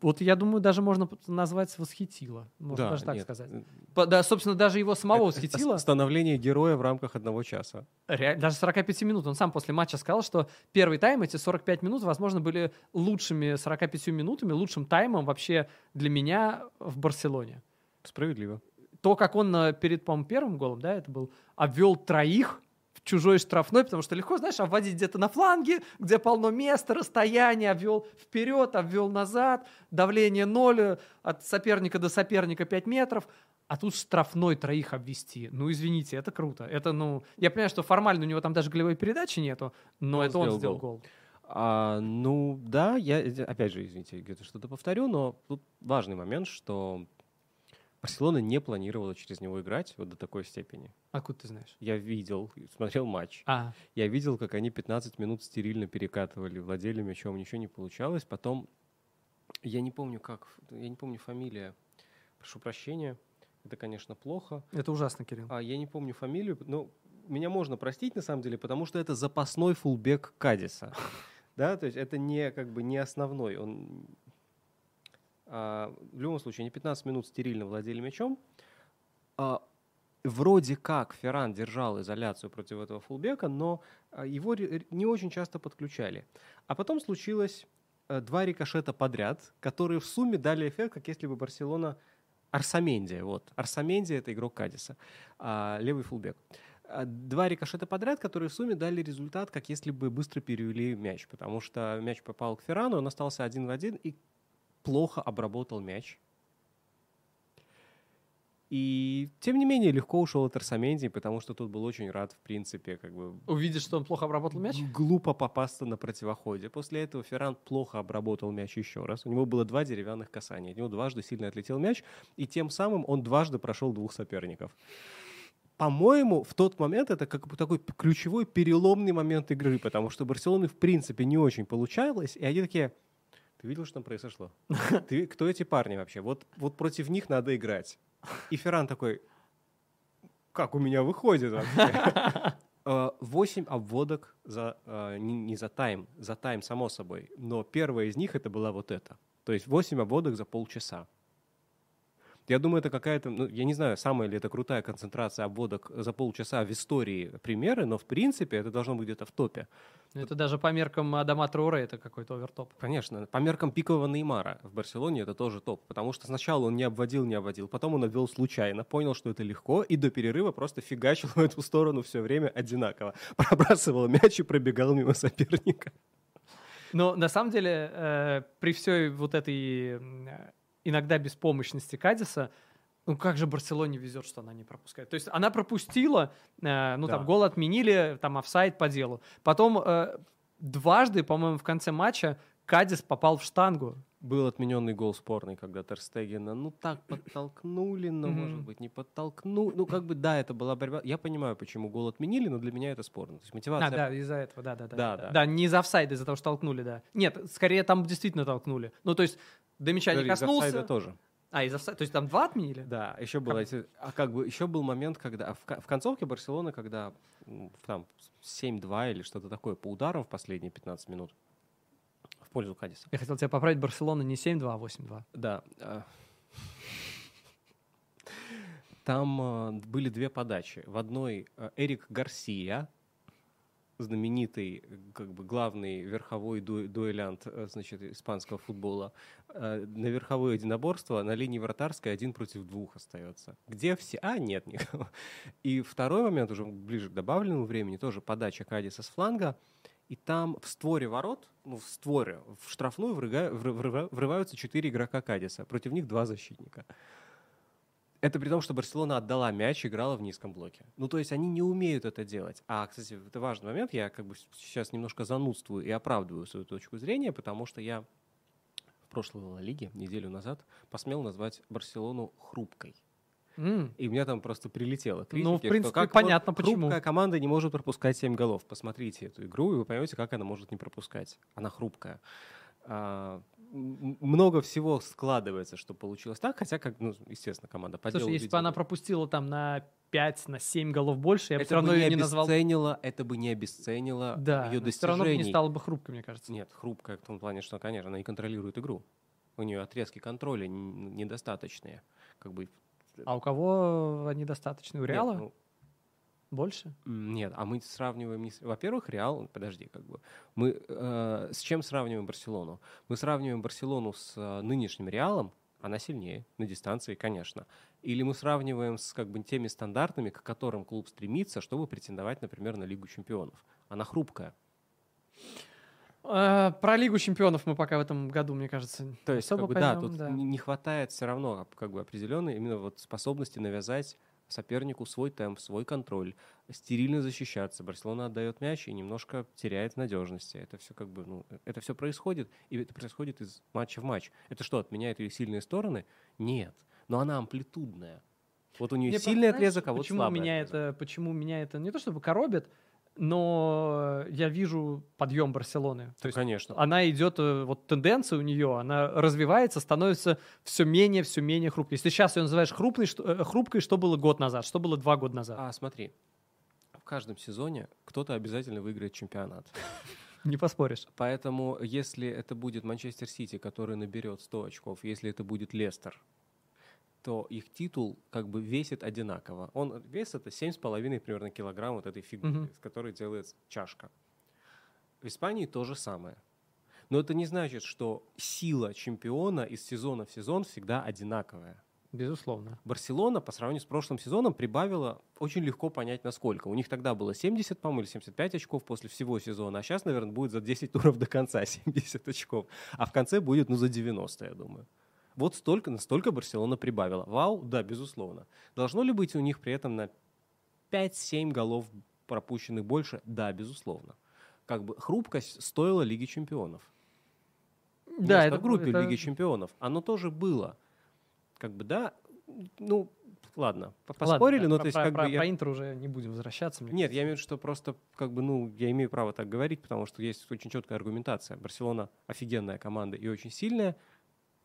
вот, я думаю, даже можно назвать восхитило. Можно да, даже так нет. сказать. Да, собственно, даже его самого это, восхитило. Это становление героя в рамках одного часа. Реально, даже сорок пять минут. Он сам после матча сказал, что первый тайм, эти сорок пять минут, возможно, были лучшими сорок пять минутами, лучшим таймом вообще для меня в Барселоне. Справедливо. То, как он перед, по-моему, первым голом, да, это был, обвел троих в чужой штрафной, потому что легко, знаешь, обводить где-то на фланге, где полно места, расстояние, обвел вперед, обвел назад, давление ноль, от соперника до соперника пять метров, а тут штрафной троих обвести. Ну, извините, это круто. Это, ну, я понимаю, что формально у него там даже голевой передачи нету, но он это сделал он сделал гол. гол. А, ну, да, я, опять же, извините, где-то что-то повторю, но тут важный момент, что... Барселона не планировала через него играть вот до такой степени. Откуда ты знаешь? Я видел, смотрел матч. А. Я видел, как они пятнадцать минут стерильно перекатывали, владели мячом, ничего не получалось. Потом, я не помню как, я не помню фамилия, прошу прощения, это, конечно, плохо. Это ужасно, Кирилл. А, я не помню фамилию, но меня можно простить, на самом деле, потому что это запасной фулбек Кадиса. Да, то есть это не как бы не основной, он... А, в любом случае, они пятнадцать минут стерильно владели мячом. А, вроде как Ферран держал изоляцию против этого фулбека, но его не очень часто подключали. А потом случилось а, два рикошета подряд, которые в сумме дали эффект, как если бы Барселона... Арсамендия, вот. Арсамендия — это игрок Кадиса, а, левый фулбек. Два рикошета подряд, которые в сумме дали результат, как если бы быстро перевели мяч, потому что мяч попал к Феррану, он остался один в один, и плохо обработал мяч. И, тем не менее, легко ушел от Арсамендии, потому что тут был очень рад, в принципе, как бы... Увидишь, что он плохо обработал мяч? Глупо попасться на противоходе. После этого Ферран плохо обработал мяч еще раз. У него было два деревянных касания. От него дважды сильно отлетел мяч, и тем самым он дважды прошел двух соперников. По-моему, в тот момент это как бы такой ключевой переломный момент игры, потому что Барселоны, в принципе, не очень получалось, и они такие... Ты видел, что там произошло? Ты, кто эти парни вообще? Вот, вот против них надо играть. И Ферран такой, как у меня выходит вообще? Восемь обводок за, не, не за тайм, за тайм, само собой. Но первая из них это была вот эта. То есть восемь обводок за полчаса. Я думаю, это какая-то, ну, я не знаю, самая ли это крутая концентрация обводок за полчаса в истории примеры, но, в принципе, это должно быть где-то в топе. Это Тут... даже по меркам Адама Траоре это какой-то овертоп. Конечно. По меркам пикового Неймара в Барселоне это тоже топ, потому что сначала он не обводил, не обводил, потом он обвел случайно, понял, что это легко, и до перерыва просто фигачил в эту сторону все время одинаково. Пробрасывал мяч и пробегал мимо соперника. Но, на самом деле, э, при всей вот этой... иногда беспомощности Кадиса, ну как же Барселоне везет, что она не пропускает. То есть она пропустила, э, ну да. там гол отменили, там офсайд по делу. Потом э, дважды, по-моему, в конце матча Кадис попал в штангу. Был отмененный гол спорный, когда Тер Стегена, ну так подтолкнули, но, может быть, не подтолкнули. Ну, как бы, да, это была борьба. Я понимаю, почему гол отменили, но для меня это спорно. То есть мотивация... А, да, из-за этого, да-да-да. Да, да. да, не из-за офсайда, из-за того, что толкнули, да. Нет, скорее там действительно толкнули. Ну, то есть до мяча не коснулся. Из офсайда тоже. А, из офсайда. То есть там два отменили? Да, еще было... А как бы еще был момент, когда... В концовке Барселона, когда там семь-два или что-то такое по ударам в последние пятнадцать минут, пользу Кадиса. Я хотел тебя поправить, Барселона не семь-два, а восемь-два. Да. Там э, были две подачи. В одной э, Эрик Гарсия, знаменитый как бы главный верховой ду- дуэлянт э, значит, испанского футбола, э, на верховое единоборство на линии вратарской один против двух остается. Где все? А, нет никого. И второй момент, уже ближе к добавленному времени, тоже подача Кадиса с фланга. И там в створе ворот, ну, в створе, в штрафную врыга, врыва, врываются четыре игрока Кадиса. Против них два защитника. Это при том, что Барселона отдала мяч и играла в низком блоке. Ну, то есть они не умеют это делать. А, кстати, это важный момент. Я как бы сейчас немножко занудствую и оправдываю свою точку зрения, потому что я в прошлой Ла Лиге, неделю назад, посмел назвать Барселону хрупкой. Mm. И у меня там просто прилетело критики, ну, в принципе, что как понятно, вот, почему. Хрупкая команда не может пропускать семь голов. Посмотрите эту игру, и вы поймете, как она может не пропускать. Она хрупкая. А, много всего складывается, что получилось так, хотя, как, ну, естественно, команда по делу. Слушай, если бы она пропустила там на пять, на семь голов больше, я бы все равно ее не назвал. Это бы не обесценило да, ее достижений. Все равно бы не стало бы хрупкой, мне кажется. Нет, хрупкая в том плане, что, конечно, она не контролирует игру. У нее отрезки контроля недостаточные. Как бы... А у кого они достаточны? У Реала? Нет, ну... Больше? Нет, а мы сравниваем... Не... Во-первых, Реал... Подожди, как бы... Мы э, с чем сравниваем Барселону? Мы сравниваем Барселону с э, нынешним Реалом, она сильнее, на дистанции, конечно. Или мы сравниваем с как бы теми стандартами, к которым клуб стремится, чтобы претендовать, например, на Лигу Чемпионов. Она хрупкая. Про Лигу Чемпионов мы пока в этом году, мне кажется, то есть, особо как бы, пойдем, да, тут да. не хватает все равно как бы определенной именно вот способности навязать сопернику свой темп, свой контроль, стерильно защищаться. Барселона отдает мяч и немножко теряет надежности. Это все как бы, ну, это все происходит, и это происходит из матча в матч. Это что, отменяет ее сильные стороны? Нет. Но она амплитудная. Вот у нее мне сильный по- отрезок, а вот слабый. Меня это, почему меня это не то чтобы коробит, но я вижу подъем Барселоны. То есть конечно. Она идет, вот тенденция у нее, она развивается, становится все менее, все менее хрупкой. Если сейчас ее называешь хрупной, что, хрупкой, что было год назад, что было два года назад? А, смотри, в каждом сезоне кто-то обязательно выиграет чемпионат. Не поспоришь. Поэтому, если это будет Манчестер-Сити, который наберет сто очков, если это будет Лестер, то их титул как бы весит одинаково. Он вес это семь с половиной примерно килограмм вот этой фигуры, uh-huh. из которой делается чашка. В Испании то же самое. Но это не значит, что сила чемпиона из сезона в сезон всегда одинаковая. Безусловно. Барселона по сравнению с прошлым сезоном прибавила, очень легко понять, насколько. У них тогда было семьдесят, по-моему, или семьдесят пять очков после всего сезона, а сейчас, наверное, будет за десять туров до конца семьдесят очков. А в конце будет, ну, за девяносто, я думаю. Вот столько, настолько Барселона прибавила. Вау, да, безусловно. Должно ли быть у них при этом на пять-семь голов пропущенных больше? Да, безусловно. Как бы хрупкость стоила Лиги Чемпионов. Да, это в группе это... Лиги Чемпионов. Оно тоже было. Как бы, да, ну, ладно, поспорили, ладно, да, но... Про, то есть, как про, бы про я... интро уже не будем возвращаться. Мне Нет, кажется. Я имею в виду, что просто, как бы, ну, я имею право так говорить, потому что есть очень четкая аргументация. Барселона офигенная команда и очень сильная,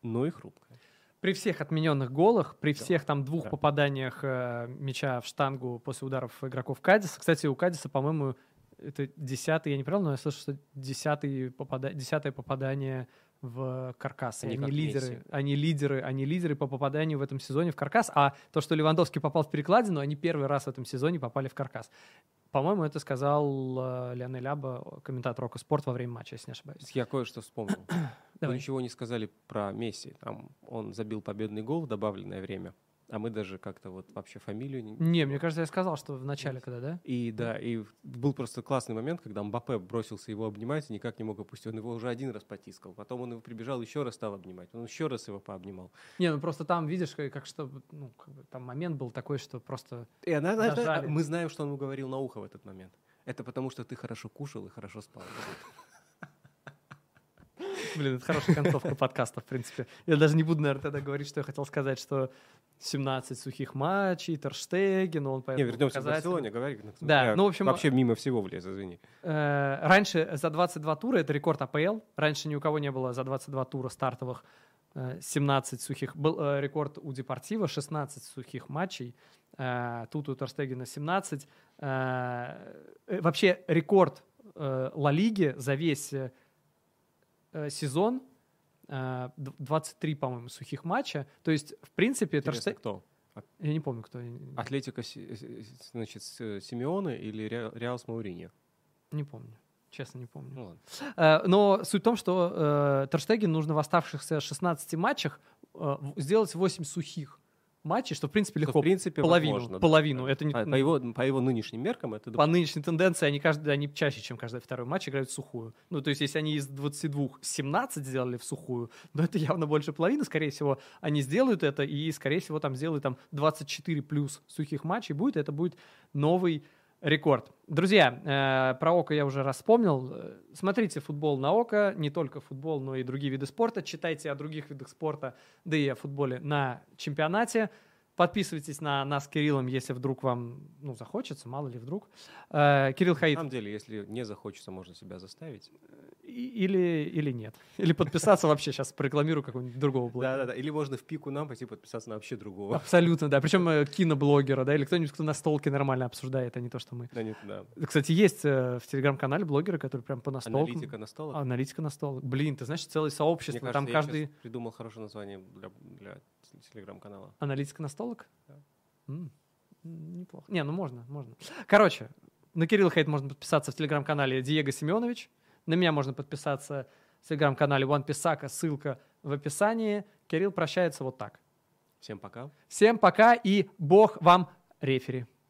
но и хрупкая. При всех отмененных голах, при да. всех там двух да. попаданиях э, мяча в штангу после ударов игроков Кадиса. Кстати, у Кадиса, по-моему, это десятый, я не правильно, но я слышал, что десятый попада... десятое попадание в каркас. Они, они, лидеры, они лидеры, они лидеры по попаданию в этом сезоне в каркас, а то, что Левандовский попал в перекладину, они первый раз в этом сезоне попали в каркас. По-моему, это сказал э, Леонель Аба, комментатор Око Спорт, во время матча, если не ошибаюсь. Я кое-что вспомнил. Мы ничего не сказали про Месси. Там он забил победный гол в добавленное время, а мы даже как-то вот вообще фамилию... Не, не мне кажется, я сказал, что в начале когда, да? И да, и был просто классный момент, когда Мбаппе бросился его обнимать и никак не мог опустить. Он его уже один раз потискал. Потом он его прибежал, еще раз стал обнимать. Он еще раз его пообнимал. Не, ну просто там, видишь, как что... Ну, как бы там момент был такой, что просто... И она, она, мы знаем, что он ему говорил на ухо в этот момент. Это потому, что ты хорошо кушал и хорошо спал. Блин, это хорошая концовка подкаста, в принципе. Я даже не буду, наверное, тогда говорить, что я хотел сказать, что семнадцать сухих матчей, Терштеген, но он поэтому... Не, вернемся к Барселоне, говори. Да, ну, в общем... Вообще мимо всего влез, извини. Э, раньше за двадцать два тура, это рекорд АПЛ, раньше ни у кого не было за двадцать два тура стартовых э, семнадцать сухих... Был э, рекорд у Депортива, шестнадцать сухих матчей, э, тут у Терштегена семнадцать. Э, э, вообще рекорд э, Ла Лиги за весь... Э, сезон, двадцать три, по-моему, сухих матча. То есть, в принципе... Интересно, Терштег... кто? Я не помню, кто. Атлетико, значит, Симеоне или Реал с Мауриньо? Не помню. Честно, не помню. Ну, ладно. Но суть в том, что Терштегену нужно в оставшихся шестнадцати матчах сделать восемь сухих матчей, что, в принципе, легко. В принципе, половину. Возможно, половину. Да. Это не... а, по, его, по его нынешним меркам это... По нынешней тенденции они, каждый, они чаще, чем каждый второй матч, играют в сухую. Ну, то есть, если они из двадцати двух семнадцать сделали в сухую, но это явно больше половины, скорее всего, они сделают это, и, скорее всего, там сделают там, двадцать четыре плюс сухих матчей будет, это будет новый рекорд. Друзья, э, про ОКО я уже раз вспомнил. Смотрите футбол на ОКО, не только футбол, но и другие виды спорта. Читайте о других видах спорта, да и о футболе на чемпионате. Подписывайтесь на нас с Кириллом, если вдруг вам ну, захочется, мало ли вдруг. Э, Кирилл Хаид. На самом деле, если не захочется, можно себя заставить. Или, или нет. Или подписаться вообще. Сейчас порекламирую какого-нибудь другого блогера. Да-да-да. Или можно в пику нам пойти подписаться на вообще другого. Абсолютно, да. Причем киноблогера, да, или кто-нибудь, кто настолки нормально обсуждает, а не то, что мы. Да нет, да. Кстати, есть в Телеграм-канале блогеры, которые прям по настолкам. Аналитика настолок? Аналитика настолок. Блин, ты знаешь, целое сообщество. Мне кажется, там я каждый... придумал хорошее название для, для Телеграм-канала. Аналитика настолок? Да. М-м, неплохо. Не, ну можно, можно. Короче, на Кирилла Хейт можно подписаться в Телеграм-канале Диего Семенович. На меня можно подписаться в Телеграм-канале OnePiece, ссылка в описании. Кирилл прощается вот так. Всем пока. Всем пока и бог вам рефери.